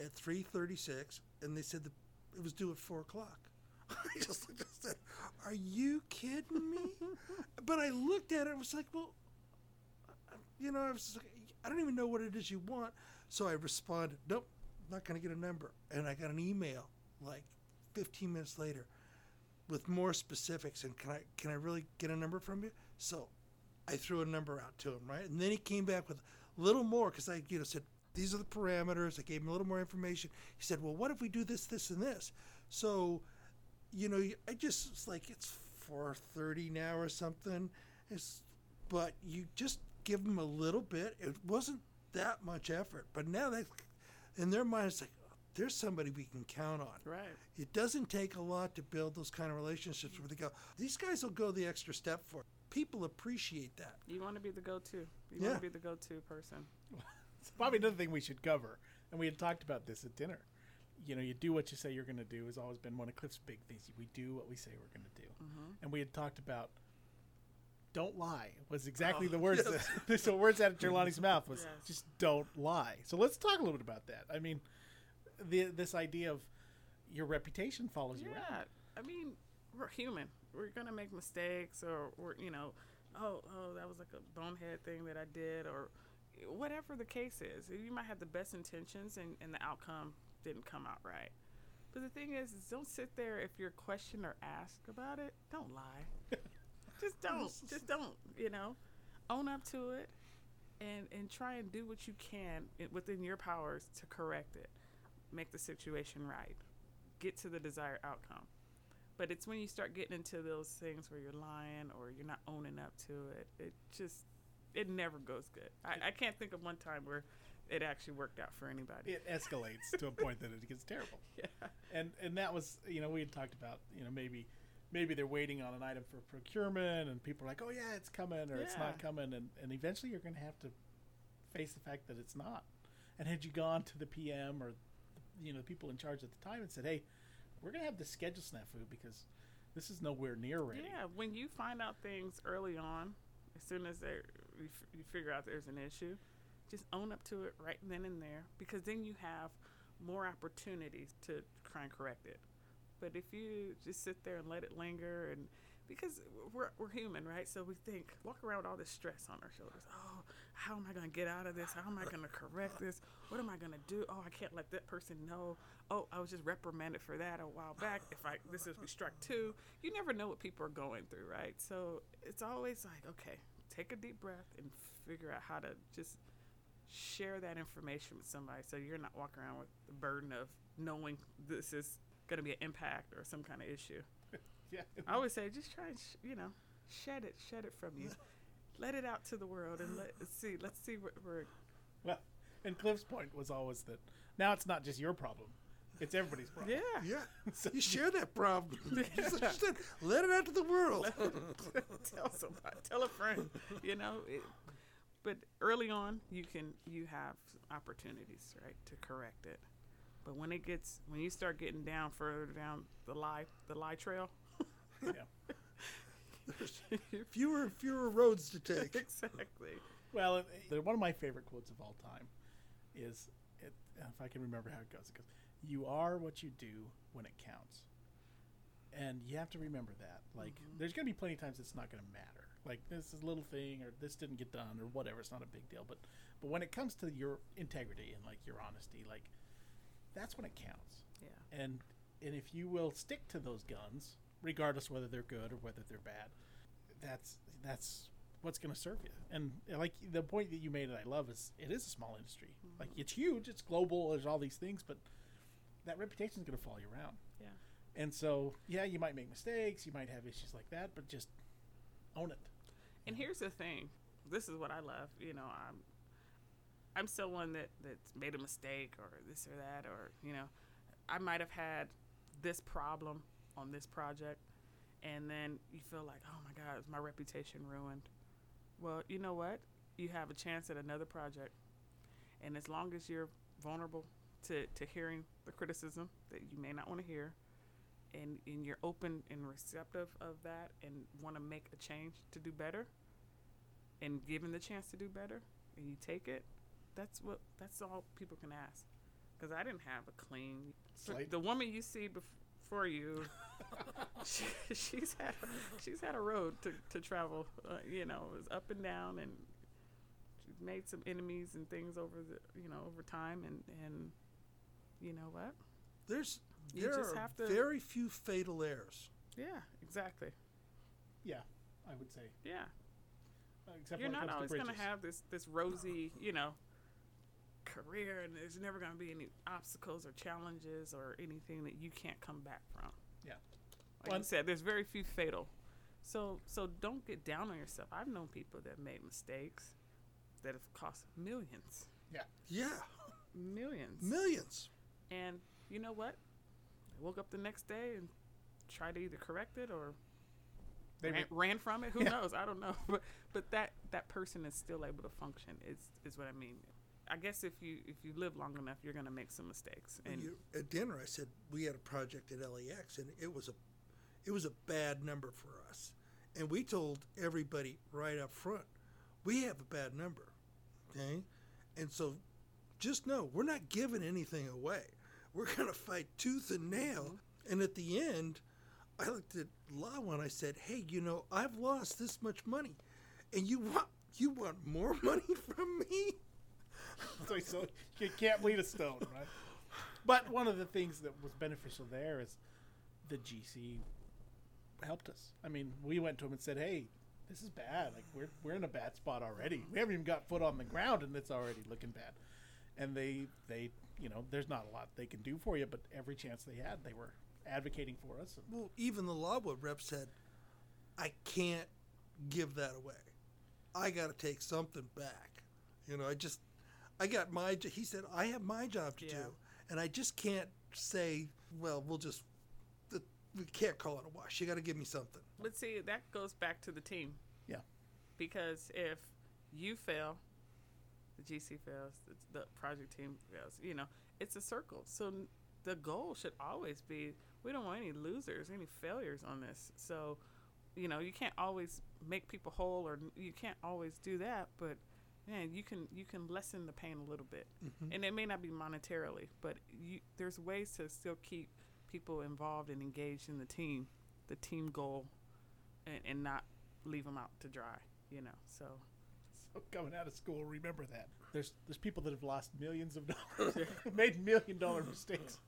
at three thirty-six, and they said the, it was due at four o'clock. I just looked at it and said, are you kidding me? But I looked at it and was like, well, you know, I was like, I don't even know what it is you want. So I responded, nope, not going to get a number. And I got an email like fifteen minutes later with more specifics. And can I can I really get a number from you? So I threw a number out to him, right? And then he came back with a little more because I you know, said, these are the parameters. I gave him a little more information. He said, well, what if we do this, this, and this? So, you know, I just, it's like it's four thirty now or something. It's, but you just give him a little bit. It wasn't that much effort, but now that in their mind it's like, oh, there's somebody we can count on, right? It doesn't take a lot to build those kind of relationships where they go, these guys will go the extra step for it. People appreciate that. You want to be the go-to. You yeah. want to be the go-to person. It's probably another thing we should cover, and we had talked about this at dinner. You know, you do what you say you're going to do has always been one of Cliff's big things. We do what we say we're going to do. Mm-hmm. And we had talked about don't lie was exactly oh, the words yes. that, the words out of GerLonnie's mouth was yes. just don't lie. So let's talk a little bit about that. I mean, the, this idea of your reputation follows yeah. you around. I mean, we're human. We're going to make mistakes, or, or, you know, oh, oh, that was like a bonehead thing that I did, or whatever the case is. You might have the best intentions and, and the outcome didn't come out right. But the thing is, is don't sit there if you're questioned or asked about it. Don't lie. Just don't, just don't, you know, own up to it and, and try and do what you can within your powers to correct it, make the situation right, get to the desired outcome. But it's when you start getting into those things where you're lying or you're not owning up to it, it just, it never goes good. I, I can't think of one time where it actually worked out for anybody. It escalates to a point that it gets terrible. Yeah. And and that was, you know, we had talked about, you know, maybe maybe they're waiting on an item for procurement and people are like, oh, yeah, it's coming or yeah. it's not coming. And, and eventually you're going to have to face the fact that it's not. And had you gone to the P M or, the, you know, the people in charge at the time and said, hey, we're going to have the schedule snafu because this is nowhere near ready. Yeah, when you find out things early on, as soon as they you, f- you figure out there's an issue, just own up to it right then and there, because then you have more opportunities to try and correct it. But if you just sit there and let it linger, and because we're we're human, right? So we think, walk around with all this stress on our shoulders. Oh, how am I going to get out of this? How am I going to correct this? What am I going to do? Oh, I can't let that person know. Oh, I was just reprimanded for that a while back. If I this is struck two, you never know what people are going through, right? So it's always like, okay, take a deep breath and figure out how to just share that information with somebody so you're not walking around with the burden of knowing this is going to be an impact or some kind of issue. Yeah. I always say just try and, sh- you know, shed it, shed it from you. Let it out to the world and let, let's see, let's see what we're... Well, and Cliff's point was always that now it's not just your problem. It's everybody's problem. Yeah. Yeah. So you share that problem. Yeah. Just let it out to the world. Tell somebody. Tell a friend. You know, it, but early on, you can you have opportunities, right, to correct it. But when it gets when you start getting down further down the lie the lie trail, yeah, there's fewer and fewer roads to take. Exactly. Well, one of my favorite quotes of all time is, it, if I can remember how it goes, it goes, "You are what you do when it counts," and you have to remember that. Like, mm-hmm. there's going to be plenty of times it's not going to matter. Like, this is a little thing, or this didn't get done, or whatever. It's not a big deal. But, but when it comes to your integrity and, like, your honesty, like, that's when it counts. Yeah. And and if you will stick to those guns, regardless whether they're good or whether they're bad, that's that's what's going to serve you. And, like, the point that you made that I love is it is a small industry. Mm-hmm. Like, it's huge. It's global. There's all these things. But that reputation is going to follow you around. Yeah. And so, yeah, you might make mistakes. You might have issues like that. But just... own it. And here's the thing. This is what I love. You know, I'm I'm someone that, that's made a mistake or this or that, or, you know, I might have had this problem on this project, and then you feel like, oh, my God, is my reputation ruined? Well, you know what? You have a chance at another project, and as long as you're vulnerable to, to hearing the criticism that you may not want to hear, And, and you're open and receptive of that and want to make a change to do better and given the chance to do better and you take it, that's what that's all people can ask. Because I didn't have a clean slate. The woman you see before you, she, she's had she's had a road to, to travel. Uh, you know, it was up and down, and she made some enemies and things over the you know over time, and, and you know what? There's You there just are have to very few fatal errors. Yeah, exactly. Yeah, I would say. Yeah. Uh, except you're not always going to have this, this rosy, you know, career, and there's never going to be any obstacles or challenges or anything that you can't come back from. Yeah. Like well, you said, there's very few fatal. So so don't get down on yourself. I've known people that made mistakes that have cost millions. Yeah. Yeah. Millions. Millions. And you know what? Woke up the next day and tried to either correct it or they ran, ran from it. Who yeah. knows? I don't know. But but that, that person is still able to function. Is is what I mean. I guess if you if you live long enough, you're going to make some mistakes. And you, at dinner, I said we had a project at L A X, and it was a it was a bad number for us, and we told everybody right up front we have a bad number, okay, and so just know we're not giving anything away. We're going to fight tooth and nail. And at the end, I looked at Lawa and I said, hey, you know, I've lost this much money. And you want you want more money from me? So, so you can't bleed a stone, right? But one of the things that was beneficial there is the G C helped us. I mean, we went to him and said, hey, this is bad. Like, we're we're in a bad spot already. We haven't even got foot on the ground, and it's already looking bad. And they, they, you know, there's not a lot they can do for you, but every chance they had, they were advocating for us. Well, even the Lawa rep said, I can't give that away. I got to take something back. You know, I just, I got my, he said, I have my job to yeah. do. And I just can't say, well, we'll just, we can't call it a wash. You got to give me something. But see, that goes back to the team. Yeah. Because if you fail, the G C fails, the project team fails, you know, it's a circle. So the goal should always be, we don't want any losers, any failures on this. So, you know, you can't always make people whole, or you can't always do that, but man, you can you can lessen the pain a little bit. Mm-hmm. And it may not be monetarily, but you, there's ways to still keep people involved and engaged in the team, the team goal, and, and not leave them out to dry, you know. So, so coming out of school, remember that there's there's people that have lost millions of dollars, made million dollar mistakes,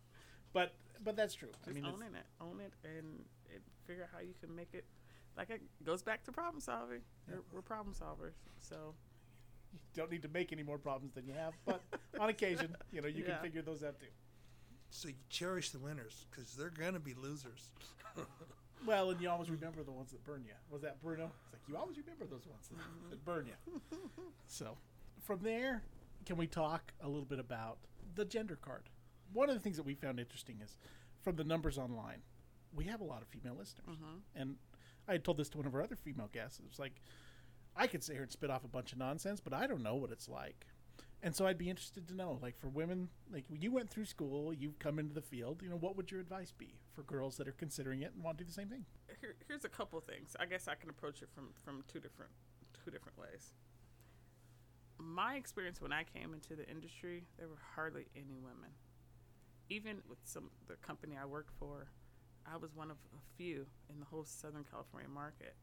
but but that's true. Just I mean, own it, own it, and it, figure out how you can make it. Like it goes back to problem solving. Yeah. We're, we're problem solvers, so you don't need to make any more problems than you have. But on occasion, you know, you yeah. can figure those out too. So you cherish the winners, because they're going to be losers. Well, and you always remember the ones that burn you. Was that Bruno? It's like, you always remember those ones that, that burn you. So from there, can we talk a little bit about the gender card? One of the things that we found interesting is, from the numbers online, we have a lot of female listeners. Mm-hmm. And I had told this to one of our other female guests. It was like, I could sit here and spit off a bunch of nonsense, but I don't know what it's like. And so I'd be interested to know, like, for women, like, you went through school, you've come into the field, you know, what would your advice be for girls that are considering it and want to do the same thing? Here, here's a couple of things. I guess I can approach it from, from two different two different ways. My experience when I came into the industry, there were hardly any women. Even with some the company I worked for, I was one of a few in the whole Southern California market.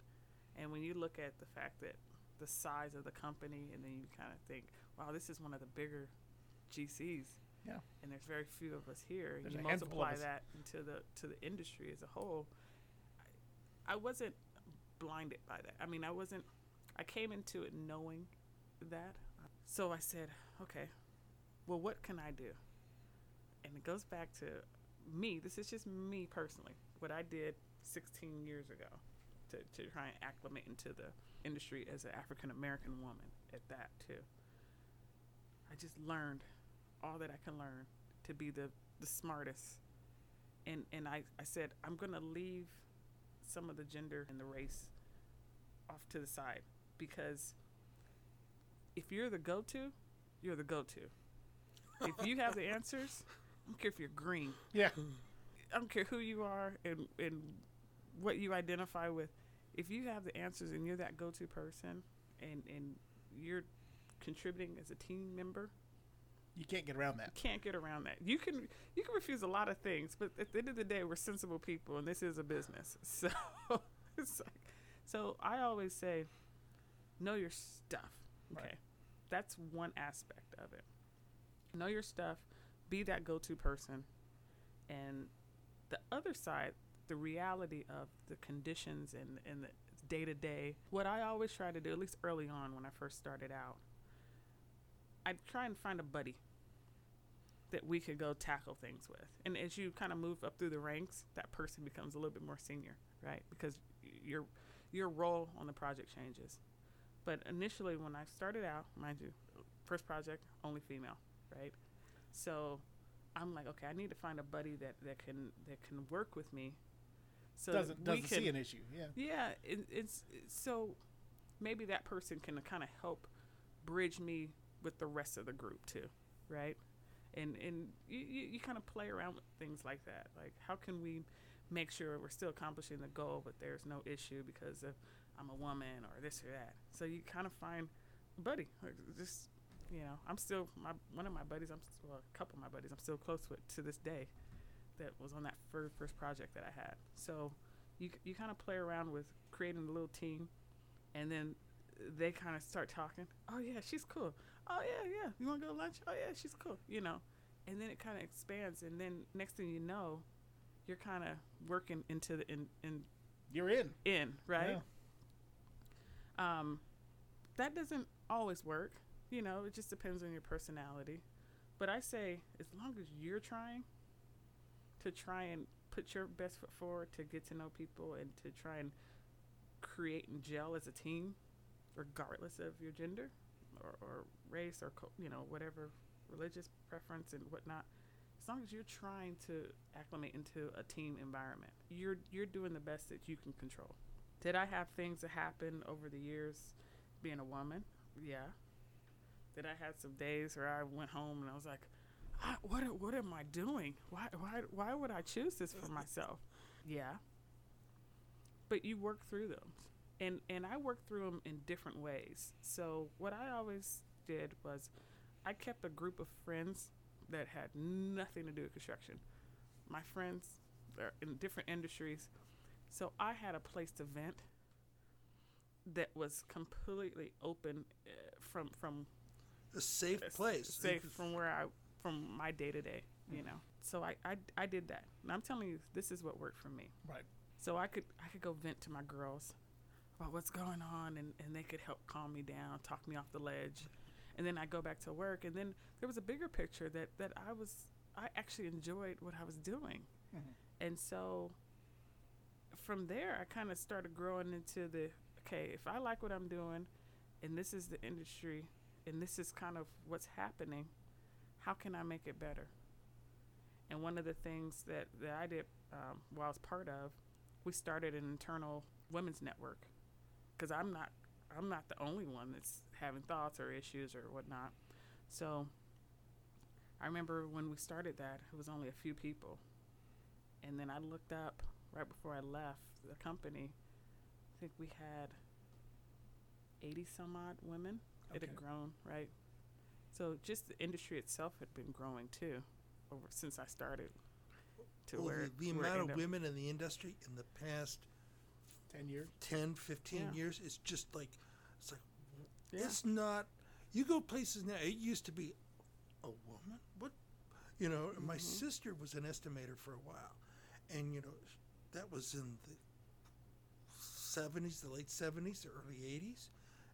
And when you look at the fact that the size of the company, and then you kind of think, wow, this is one of the bigger G Cs. Yeah. And there's very few of us here. There's you multiply that into the to the industry as a whole. I, I wasn't blinded by that. I mean, I wasn't, I came into it knowing that. So I said, okay, well, what can I do? And it goes back to me. This is just me personally, what I did sixteen years ago. To, to try and acclimate into the industry as an African-American woman at that, too. I just learned all that I can learn to be the, the smartest. And and I, I said, I'm going to leave some of the gender and the race off to the side, because if you're the go-to, you're the go-to. If you have the answers, I don't care if you're green. Yeah. I don't care who you are and and what you identify with. If you have the answers and you're that go-to person, and, and you're contributing as a team member, you can't get around that. You can't get around that. You can you can refuse a lot of things, but at the end of the day, we're sensible people, and this is a business. So it's like, so I always say, know your stuff. Okay, right. That's one aspect of it. Know your stuff. Be that go-to person, and the other side. The reality of the conditions and, and the day-to-day. What I always try to do, at least early on when I first started out, I'd try and find a buddy that we could go tackle things with. And as you kind of move up through the ranks, that person becomes a little bit more senior, right? Because your your role on the project changes. But initially when I started out, mind you, first project, only female, right? So I'm like, okay, I need to find a buddy that, that can that can work with me. So doesn't doesn't can, see an issue, yeah. Yeah, it, it's, it's so maybe that person can kind of help bridge me with the rest of the group too, right? And and you, you, you kind of play around with things like that. Like, how can we make sure we're still accomplishing the goal, but there's no issue because of I'm a woman or this or that. So you kind of find a buddy, like, just you know. I'm still my one of my buddies. I'm well, a couple of my buddies. I'm still close with to this day. That was on that first, first project that I had. So you you kind of play around with creating a little team, and then they kind of start talking. Oh, yeah, she's cool. Oh, yeah, yeah. You want to go to lunch? Oh, yeah, she's cool. You know, and then it kind of expands. And then next thing you know, you're kind of working into the in. in you're in. In, right? Yeah. Um, that doesn't always work. You know, it just depends on your personality. But I say, as long as you're trying to try and put your best foot forward to get to know people and to try and create and gel as a team, regardless of your gender or, or race or, co- you know, whatever religious preference and whatnot. As long as you're trying to acclimate into a team environment, you're you're doing the best that you can control. Did I have things that happened over the years being a woman? Yeah. Did I have some days where I went home and I was like, I, what what am I doing? Why why why would I choose this for myself? Yeah. But you work through them. And and I worked through them in different ways. So what I always did was I kept a group of friends that had nothing to do with construction. My friends are in different industries. So I had a place to vent that was completely open uh, from from a safe uh, place. Safe from where I from my day to day, you know. So I, I, I did that. And I'm telling you, this is what worked for me. Right. So I could I could go vent to my girls about what's going on, and, and they could help calm me down, talk me off the ledge. And then I go back to work, and then there was a bigger picture that, that I was I actually enjoyed what I was doing. Mm-hmm. And so from there, I kind of started growing into the, okay, if I like what I'm doing, and this is the industry, and this is kind of what's happening, how can I make it better? And one of the things that, that I did um, while I was part of, we started an internal women's network, because I'm not I'm not the only one that's having thoughts or issues or whatnot. So I remember when we started that, it was only a few people. And then I looked up right before I left the company. I think we had eighty some odd women. Okay. It had grown, right? So just the industry itself had been growing too over since I started. To well, where the, the where amount of women in the industry in the past ten years ten, fifteen yeah. years, it's just like, it's like, yeah. It's not, you go places now, it used to be a woman, what, you know, mm-hmm. My sister was an estimator for a while, and, you know, that was in the seventies, the late seventies, the early eighties,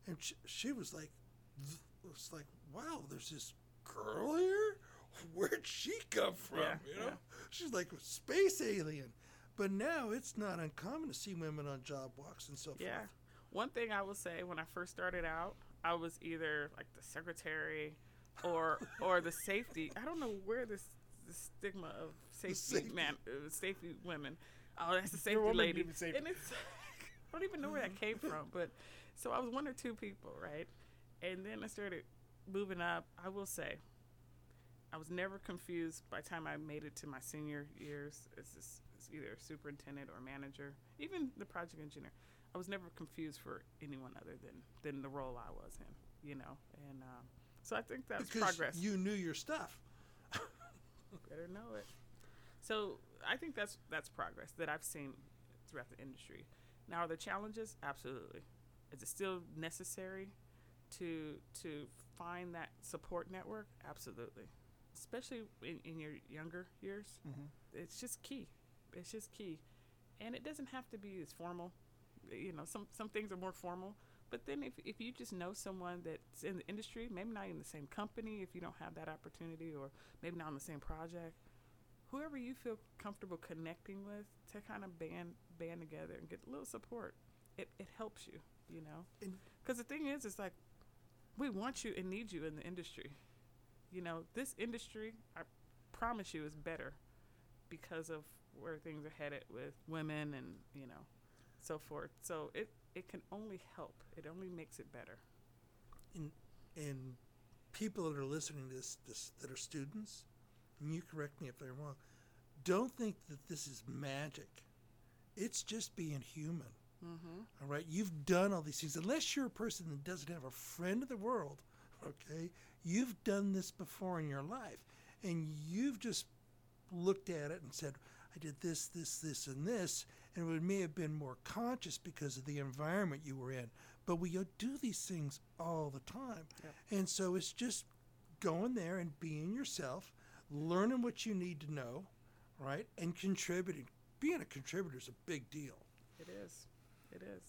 and she, she was like, was like, wow, there's this girl here, where'd she come from, yeah, you know, yeah. She's like a space alien. But now it's not uncommon to see women on job walks and so forth. Yeah. One thing I will say, when I first started out, I was either like the secretary or or the safety. I don't know where this the stigma of safety, safety. man, uh, safety women. Oh, that's the safety Your lady. Safety. And it's I don't even know where that came from. But so I was one or two people, right? And then I started moving up. I will say, I was never confused by the time I made it to my senior years. It's just either superintendent or manager, even the project engineer. I was never confused for anyone other than, than the role I was in, you know. And um, so I think that's because progress. You knew your stuff. Better know it. So I think that's that's progress that I've seen throughout the industry. Now, are there challenges? Absolutely. Is it still necessary to to find that support network? Absolutely. Especially in, in your younger years, mm-hmm. It's just key. It's just key. And it doesn't have to be as formal. You know, some, some things are more formal. But then if if you just know someone that's in the industry, maybe not in the same company, if you don't have that opportunity, or maybe not on the same project, whoever you feel comfortable connecting with to kind of band band together and get a little support, it, it helps you, you know. Because the thing is, it's like, we want you and need you in the industry. You know, this industry, I promise you, is better because of where things are headed with women and, you know, so forth. So it, it can only help. It only makes it better. And, and people that are listening to this, this, that are students, and you correct me if I'm wrong, don't think that this is magic. It's just being human. Mm-hmm. All right? You've done all these things. Unless you're a person that doesn't have a friend of the world, okay, you've done this before in your life, and you've just looked at it and said, I did this, this, this, and this, and it may have been more conscious because of the environment you were in. But we do these things all the time. Yeah. And so it's just going there and being yourself, learning what you need to know, right, and contributing. Being a contributor is a big deal. It is. It is.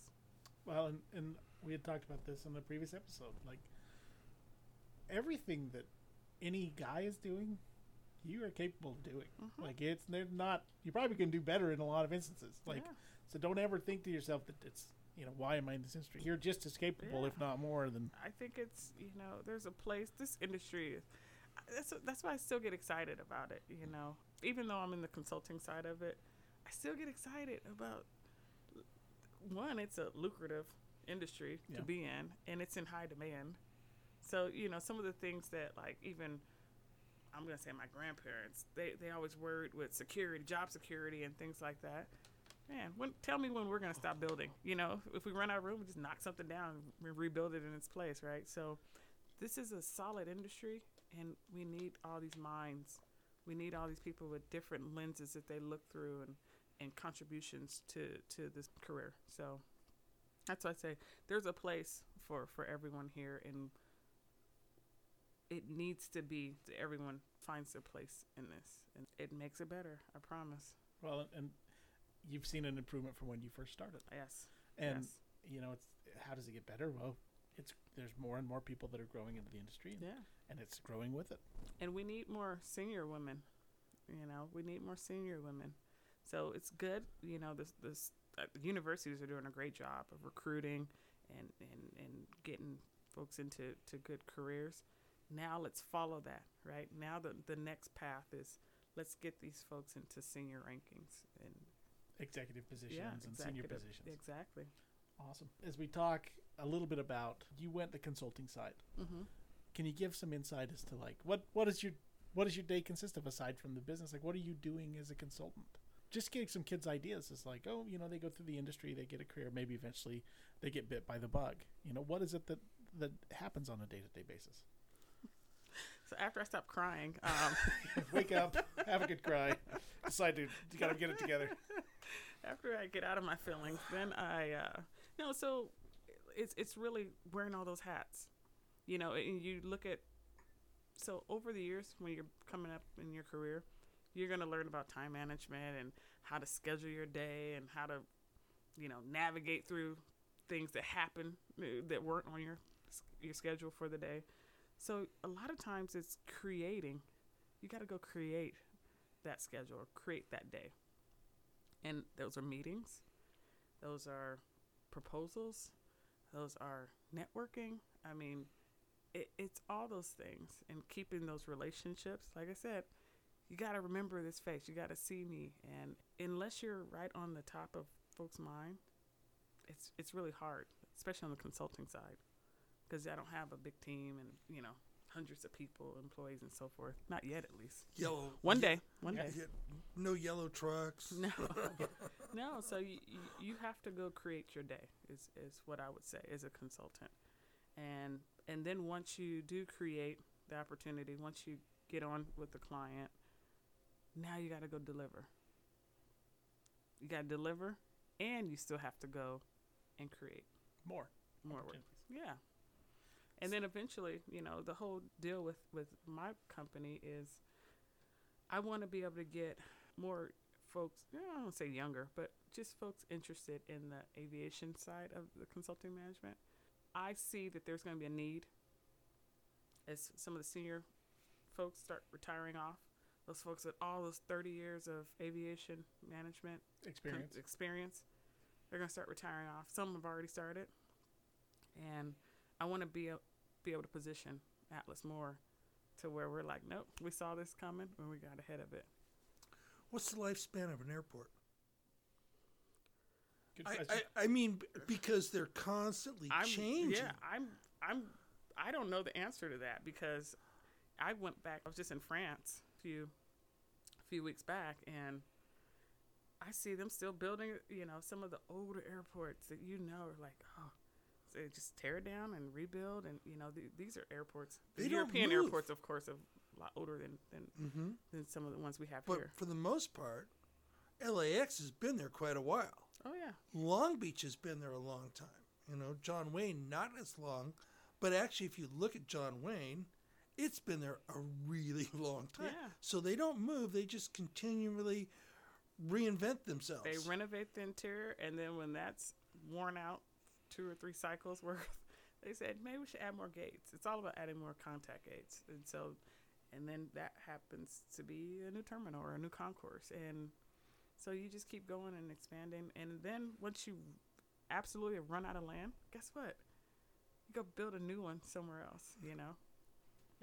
Well, and, and we had talked about this in the previous episode. Like, everything that any guy is doing, you are capable of doing. Mm-hmm. Like, it's they're not, you probably can do better in a lot of instances. Like, yeah. So don't ever think to yourself that it's you know, why am I in this industry? You're just as capable, yeah. if not more than. I think it's, you know, there's a place. This industry is. That's that's why I still get excited about it. You know, even though I'm in the consulting side of it, I still get excited about. One, it's a lucrative industry yeah. to be in, and it's in high demand. So, you know, some of the things that, like, even I'm going to say my grandparents, they, they always worried with security, job security and things like that. Man, when, tell me when we're going to stop building. You know, if we run out of room, we just knock something down and rebuild it in its place, right? So this is a solid industry, and we need all these minds. We need all these people with different lenses that they look through and, and contributions to, to this career. So that's why I say there's a place for, for everyone here, and it needs to be that everyone finds a place in this, and it makes it better, I promise. Well, and you've seen an improvement from when you first started. Yes. And, yes. you know, it's how does it get better? Well, it's there's more and more people that are growing into the industry, yeah. and it's growing with it. And we need more senior women. You know, we need more senior women. So it's good. You know, this, this uh, universities are doing a great job of recruiting and, and, and getting folks into to good careers. Now let's follow that, right? Now the, the next path is let's get these folks into senior rankings and executive positions yeah, and executive, senior positions. Exactly. Awesome. As we talk a little bit about, you went the consulting side. Mm-hmm. Can you give some insight as to like what what is your what does your day consist of aside from the business? Like, what are you doing as a consultant? Just getting some kids ideas. It's like, oh, you know, they go through the industry, they get a career, maybe eventually they get bit by the bug. You know, what is it that that happens on a day-to-day basis? So after I stop crying, um, wake up, have a good cry, decide to you gotta get it together. After I get out of my feelings, then I uh, no. So it's it's really wearing all those hats, you know. And you look at so over the years when you're coming up in your career. You're going to learn about time management and how to schedule your day and how to, you know, navigate through things that happen that weren't on your your schedule for the day. So a lot of times it's creating. You got to go create that schedule or create that day. And those are meetings. Those are proposals. Those are networking. I mean, it, it's all those things and keeping those relationships. Like I said, you got to remember this face. You got to see me. And unless you're right on the top of folks' mind, it's it's really hard, especially on the consulting side, because I don't have a big team and, you know, hundreds of people, employees and so forth. Not yet, at least. Yellow. One day. One yeah, day. Yeah, no yellow trucks. No. no. So you, you have to go create your day is, is what I would say as a consultant. And, and then once you do create the opportunity, once you get on with the client, now you got to go deliver. You got to deliver, and you still have to go and create. More. More work. Yeah. And then eventually, you know, the whole deal with, with my company is I want to be able to get more folks, you know, I don't say younger, but just folks interested in the aviation side of the consulting management. I see that there's going to be a need as some of the senior folks start retiring off. Those folks with all those thirty years of aviation management experience, com- experience they're going to start retiring off. Some have already started. And I want to be, a- be able to position Atlas Moore to where we're like, nope, we saw this coming and we got ahead of it. What's the lifespan of an airport? Good I, I, I mean, b- because they're constantly I'm, changing. Yeah, I'm, I'm, I don't know the answer to that because I went back, I was just in France. few few weeks back, and I see them still building, you know, some of the older airports that, you know, are like, oh, so they just tear it down and rebuild. And, you know, th- these are airports. The European airports, of course, are a lot older than than, mm-hmm. than some of the ones we have but here. But for the most part, L A X has been there quite a while. Oh, yeah. Long Beach has been there a long time. You know, John Wayne, not as long. But actually, if you look at John Wayne, it's been there a really long time. Yeah. So they don't move. They just continually reinvent themselves. They renovate the interior, and then when that's worn out two or three cycles worth, they said, maybe we should add more gates. It's all about adding more contact gates. And so, and then that happens to be a new terminal or a new concourse. And so you just keep going and expanding. And then once you absolutely run out of land, guess what? You go build a new one somewhere else, you know?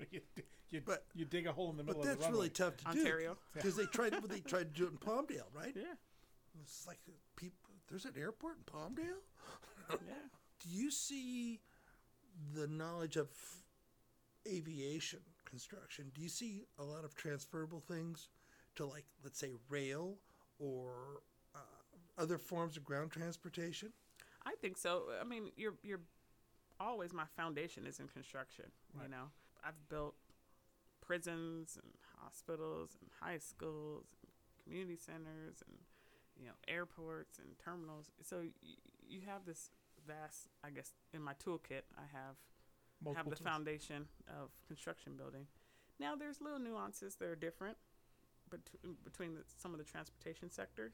You, you, but, you dig a hole in the middle of the runway. But that's really tough to do. Ontario. Because they tried they tried to do it in Palmdale, right? Yeah. It's like, people, there's an airport in Palmdale? Yeah. Do you see the knowledge of aviation construction? Do you see a lot of transferable things to, like, let's say, rail or uh, other forms of ground transportation? I think so. I mean, you're, you're always, my foundation is in construction, right. You know. I've built prisons and hospitals and high schools and community centers and, you know, airports and terminals. So y- you have this vast, I guess, in my toolkit, I have Multiple have the tools. foundation of construction building. Now, there's little nuances that are different bet- between the, some of the transportation sectors.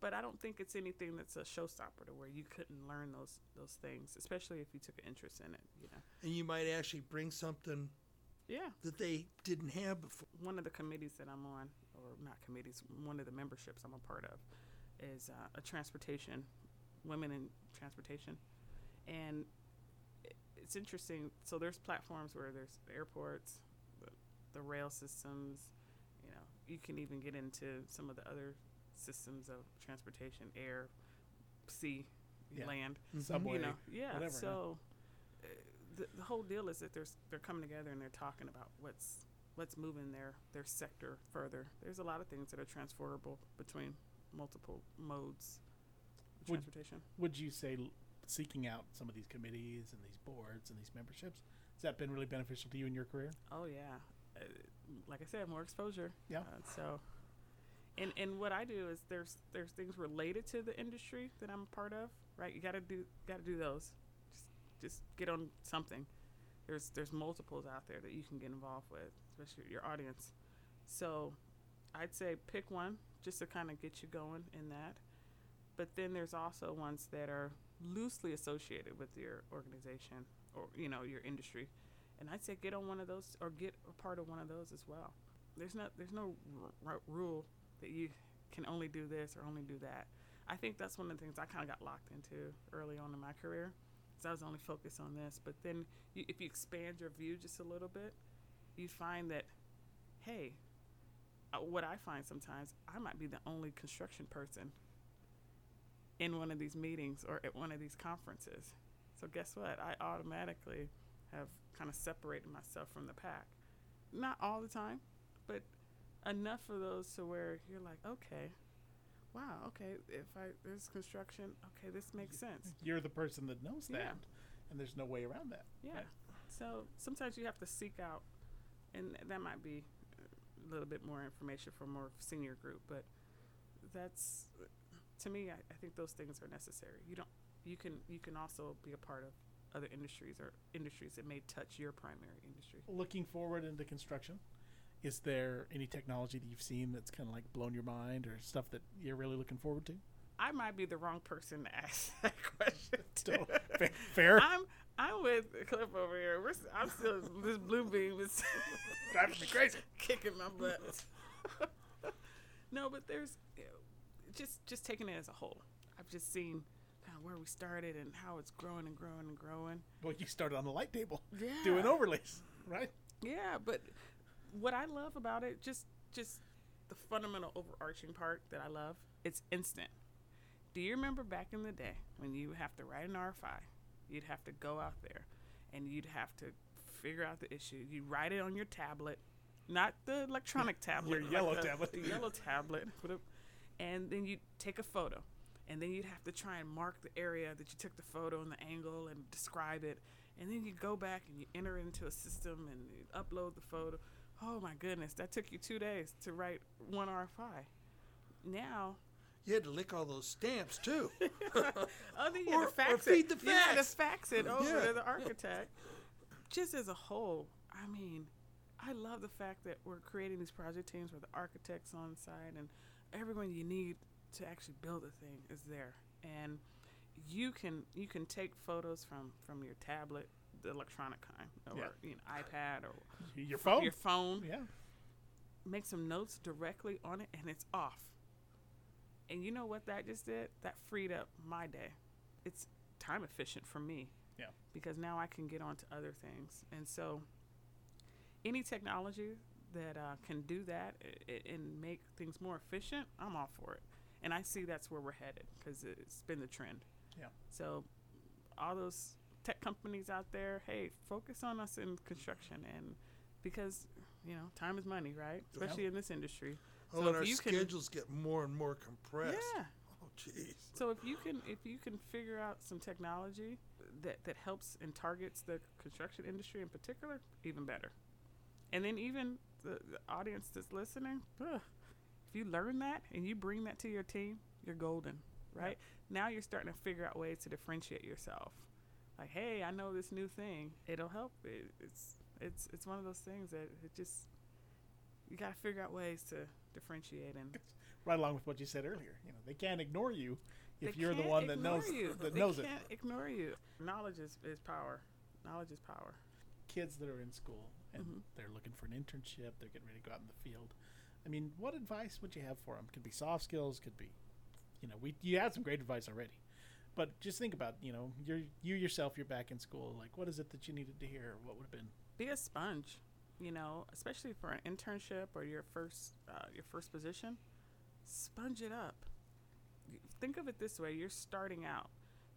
But I don't think it's anything that's a showstopper to where you couldn't learn those those things, especially if you took an interest in it. You know, and you might actually bring something, yeah, that they didn't have before. One of the committees that I'm on, or not committees, one of the memberships I'm a part of, is uh, a transportation, women in transportation, and it's interesting. So there's platforms where there's the airports, the, the rail systems. You know, you can even get into some of the other systems of transportation, air, sea, yeah. land, subway, you know, yeah. Whatever, so uh, the, the whole deal is that there's they're coming together and they're talking about what's what's moving their their sector further. There's a lot of things that are transferable between multiple modes of would, transportation. Would you say l- seeking out some of these committees and these boards and these memberships, has that been really beneficial to you in your career? Oh yeah, uh, like I said, more exposure. Yeah, uh, so. And and what I do is there's there's things related to the industry that I'm a part of, right? You gotta do gotta do those. Just just get on something. There's there's multiples out there that you can get involved with, especially your audience. So I'd say pick one just to kind of get you going in that. But then there's also ones that are loosely associated with your organization or, you know, your industry. And I'd say get on one of those or get a part of one of those as well. There's not there's no r- r- rule. That you can only do this or only do that. I think that's one of the things I kind of got locked into early on in my career, because I was only focused on this. But then you, if you expand your view just a little bit, you find that, hey, uh, what I find sometimes, I might be the only construction person in one of these meetings or at one of these conferences. So guess what? I automatically have kind of separated myself from the pack. Not all the time, but enough of those to where you're like, okay, wow, okay, if I there's construction, okay, this makes sense. You're the person that knows that, yeah. And there's no way around that. Yeah. Right? So sometimes you have to seek out, and that might be a little bit more information for a more senior group, but that's, to me, I, I think those things are necessary. You don't, you can, you can also be a part of other industries or industries that may touch your primary industry. Looking forward into construction. Is there any technology that you've seen that's kind of like blown your mind or stuff that you're really looking forward to? I might be the wrong person to ask that question. Still fa- fair. I'm I'm with Cliff over here. We're, I'm still this Bluebeam is driving me crazy, kicking my butt. No, but there's you know, just just taking it as a whole. I've just seen kind of where we started and how it's growing and growing and growing. Well, you started on the light table, yeah. Doing overlays, right? Yeah, but. What I love about it, just just the fundamental overarching part that I love, it's instant. Do you remember back in the day when you have to write an R F I? You'd have to go out there and you'd have to figure out the issue. You write it on your tablet, not the electronic tablet. Your yellow like tablet. The yellow tablet. And then you'd take a photo. And then you'd have to try and mark the area that you took the photo and the angle and describe it. And then you go back and you enter it into a system and you upload the photo. Oh, my goodness, that took you two days to write one R F I. Now. You had to lick all those stamps, too. Oh, then you or, had to fax or feed it. the fax. You had to fax it over yeah. to the architect. Just as a whole, I mean, I love the fact that we're creating these project teams where the architect's on site and everyone you need to actually build a thing is there. And you can you can take photos from, from your tablet, the electronic kind, or yeah. you know, iPad or your phone your phone yeah make some notes directly on it, and it's off, And you know what that just did? That freed up my day. It's time efficient for me. Yeah. Because now I can get on to other things. And so any technology that uh, can do that I- I- and make things more efficient, I'm all for it. And I see that's where we're headed because it's been the trend. Yeah. So all those tech companies out there, hey, focus on us in construction. And because, you know, time is money, right? Especially yeah. in this industry. Oh, so and our schedules get more and more compressed. Yeah. Oh, jeez. So if you can if you can figure out some technology that, that helps and targets the construction industry in particular, even better. And then even the, the audience that's listening, ugh, if you learn that and you bring that to your team, you're golden, right? Yep. Now you're starting to figure out ways to differentiate yourself. Like, hey, I know this new thing. It'll help. It, it's it's it's one of those things that it just you gotta figure out ways to differentiate and right along with what you said earlier. You know, they can't ignore you if they you're the one that knows you. that they knows it. They can't ignore you. Knowledge is, is power. Knowledge is power. Kids that are in school and mm-hmm. they're looking for an internship, they're getting ready to go out in the field. I mean, what advice would you have for them? Could be soft skills, could be, you know, we you had some great advice already. But just think about, you know, you're, you yourself, you're back in school. Like, what is it that you needed to hear? What would have been? Be a sponge, you know, especially for an internship or your first uh, your first position. Sponge it up. Think of it this way. You're starting out.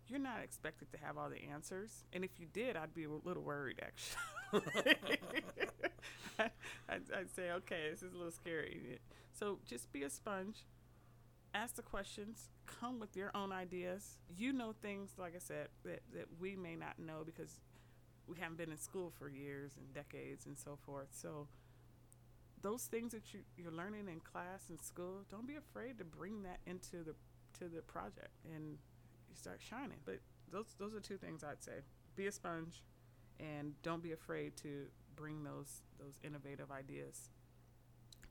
You're not expected to have all the answers. And if you did, I'd be a little worried, actually. I'd, I'd say, okay, this is a little scary. So just be a sponge. Ask the questions. Come with your own ideas. You know things, like I said, that, that we may not know because we haven't been in school for years and decades and so forth. So those things that you, you're learning in class and school, don't be afraid to bring that into the to the project and you start shining. But those those are two things I'd say. Be a sponge and don't be afraid to bring those those innovative ideas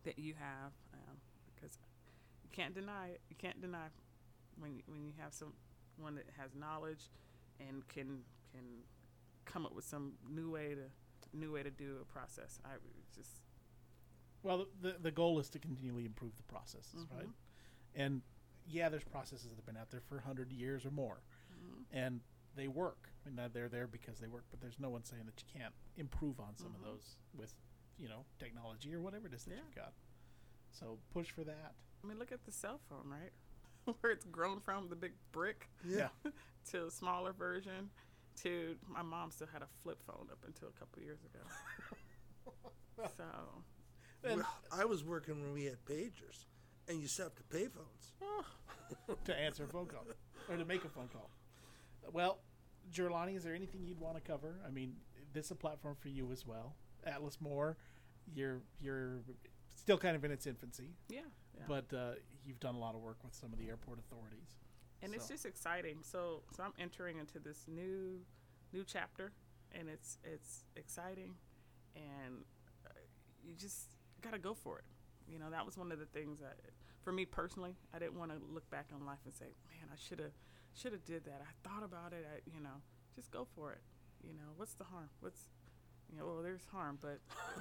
that you have um, because you can't deny it. You can't deny when you, when you have someone that has knowledge and can can come up with some new way to new way to do a process. I just well, the the goal is to continually improve the processes, mm-hmm. right? And yeah, there's processes that have been out there for a hundred years or more, mm-hmm. and they work. I mean, they're there because they work. But there's no one saying that you can't improve on some mm-hmm. of those with, you know, technology or whatever it is that yeah. you've got. So push for that. I mean, look at the cell phone, right? Where it's grown from the big brick, yeah, to a smaller version. To my mom still had a flip phone up until a couple years ago. So, well, I was working when we had pagers, and you still have to pay phones to answer a phone call or to make a phone call. Well, GerLonnie, is there anything you'd want to cover? I mean, this is a platform for you as well. Atlas Moore, you're you're still kind of in its infancy. Yeah, yeah. But uh, you've done a lot of work with some of the airport authorities. And so. It's just exciting. So, so I'm entering into this new, new chapter, and it's it's exciting, and uh, you just gotta go for it. You know, that was one of the things that, for me personally, I didn't want to look back on life and say, man, I should have, should have did that. I thought about it. I, you know, just go for it. You know, what's the harm? What's, you know, well, there's harm, but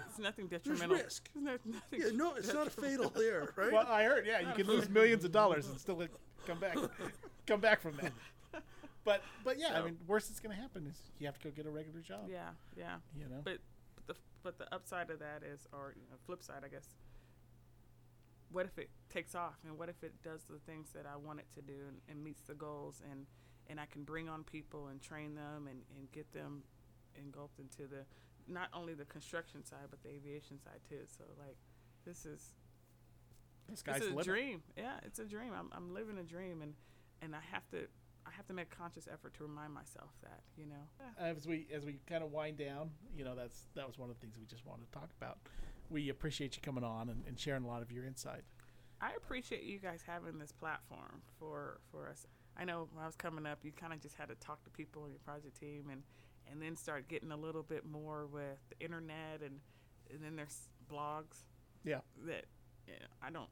it's nothing detrimental. There's risk. There's nothing yeah, no, it's not a fatal error, right? Well, I heard, yeah, you can lose millions of dollars and still. Like, Come back, come back from that. But but yeah, so, I mean, worst that's gonna happen is you have to go get a regular job. Yeah, yeah. You know, but, but the but the upside of that is, or you know, flip side, I guess. What if it takes off, and what if it does the things that I want it to do, and, and meets the goals, and, and I can bring on people and train them, and, and get them engulfed into the not only the construction side but the aviation side too. So like, this is. This guy's it's a living. dream. Yeah, it's a dream. I'm I'm living a dream, and, and I have to I have to make a conscious effort to remind myself that, you know. Yeah. As we as we kind of wind down, you know, that's that was one of the things we just wanted to talk about. We appreciate you coming on and, and sharing a lot of your insight. I appreciate you guys having this platform for, for us. I know when I was coming up, you kind of just had to talk to people on your project team, and, and then start getting a little bit more with the internet, and, and then there's blogs. Yeah. That you know, I don't.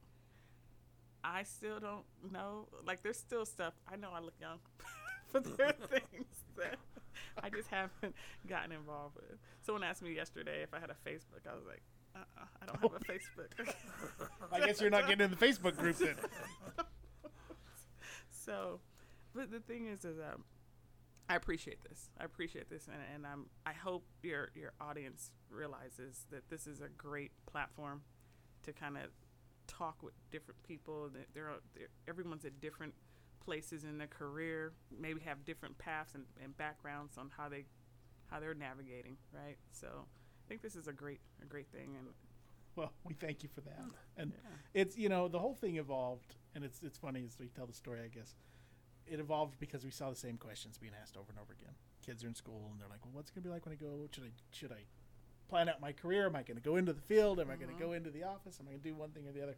I still don't know. Like, there's still stuff. I know I look young, but there are things that I just haven't gotten involved with. Someone asked me yesterday if I had a Facebook. I was like, uh-uh, I don't have a Facebook. I guess you're not getting in the Facebook group then. So, but the thing is, is um, I appreciate this. I appreciate this, and and I'm I hope your your audience realizes that this is a great platform to kind of talk with different people. That there are everyone's at different places in their career, maybe have different paths and, and backgrounds on how they how they're navigating, right? So I think this is a great a great thing. And well, we thank you for that. And yeah. It's, you know, the whole thing evolved, and it's it's funny as we tell the story, I guess. It evolved because we saw the same questions being asked over and over again. Kids are in school, and they're like, well, what's it going to be like when I go? Should I should I plan out my career? Am I going to go into the field? Am mm-hmm. I going to go into the office? Am I going to do one thing or the other?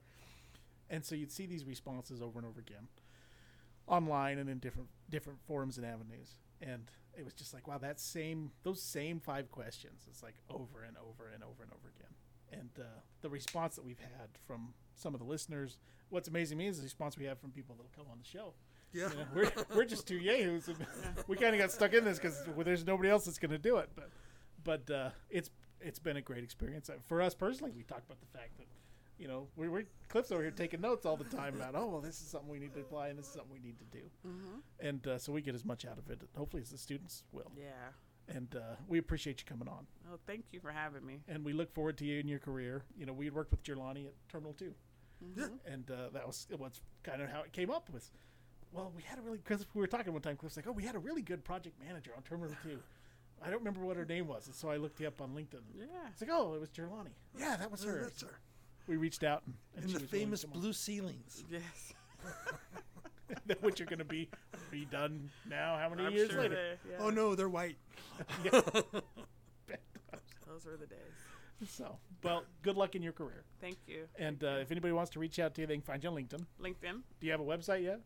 And so you'd see these responses over and over again online and in different different forums and avenues. And it was just like, wow, that same those same five questions. It's like over and over and over and over again. And uh, the response that we've had from some of the listeners, what's amazing to me is the response we have from people that will come on the show. Yeah, you know, we're we're just two yahoos. And we kind of got stuck in this because well, there's nobody else that's going to do it. But but uh, it's it's been a great experience uh, for us personally. We talked about the fact that you know we we're Cliff's over here taking notes all the time about oh well this is something we need to apply and this is something we need to do, mm-hmm. and uh, so we get as much out of it hopefully as the students will. Yeah. And uh, we appreciate you coming on. Oh, thank you for having me. And we look forward to you and your career. You know, we had worked with GerLonnie at Terminal Two, mm-hmm. and uh, that was what's kind of how it came up with. Well, we had a really because we were talking one time. Cliff's like, "Oh, we had a really good project manager on Terminal Two. I don't remember what her name was." And so I looked you up on LinkedIn. Yeah, it's like, "Oh, it was GerLonnie." Yeah, that was her. Yeah, that's her. We reached out and, and, and the famous blue ceilings. Yes. Which are going to be redone now? How many I'm years sure later? Yeah. Oh no, they're white. Those were the days. So, well, good luck in your career. Thank you. And uh, if anybody wants to reach out to you, they can find you on LinkedIn. LinkedIn. Do you have a website yet?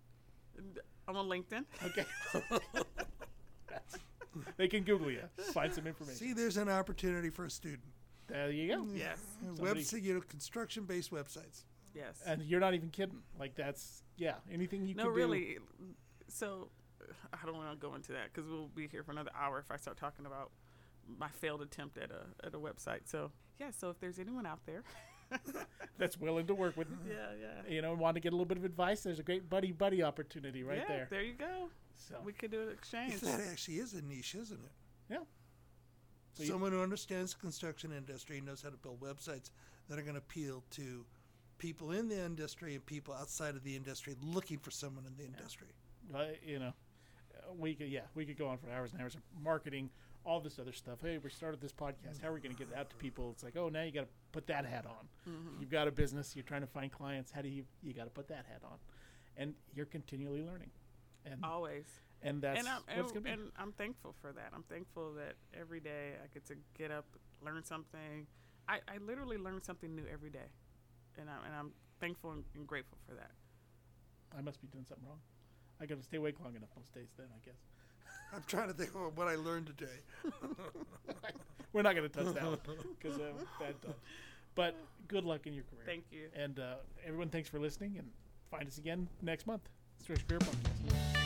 I'm on LinkedIn. Okay. They can Google you. Find some information. See, there's an opportunity for a student. There you go. Yes. Website, you know, construction-based websites. Yes. And you're not even kidding. Like that's yeah. Anything you no, can really. do. No, really. So I don't want to go into that because we'll be here for another hour if I start talking about my failed attempt at a at a website. So yeah. So if there's anyone out there. That's willing to work with yeah yeah you know want to get a little bit of advice, there's a great buddy buddy opportunity right yeah, there there you go. So we could do an exchange. That actually is a niche, isn't it? Yeah. So someone who understands the construction industry knows how to build websites that are going to appeal to people in the industry and people outside of the industry looking for someone in the industry. Yeah. Well, you know we could yeah we could go on for hours and hours of marketing, all this other stuff. Hey, we started this podcast. How are we going to get it out to people? It's like, oh, now you got to put that hat on. Mm-hmm. You've got a business. You're trying to find clients. How do you, you got to put that hat on? And you're continually learning. And always. And that's and I'm, and what's going to be. And I'm thankful for that. I'm thankful that every day I get to get up, learn something. I, I literally learn something new every day. And, I, and I'm thankful and, and grateful for that. I must be doing something wrong. I got to stay awake long enough most days then, I guess. I'm trying to think of what I learned today. We're not going to touch that one because uh, bad time. But good luck in your career. Thank you. And uh, everyone, thanks for listening. And find us again next month. Construction Career Podcast.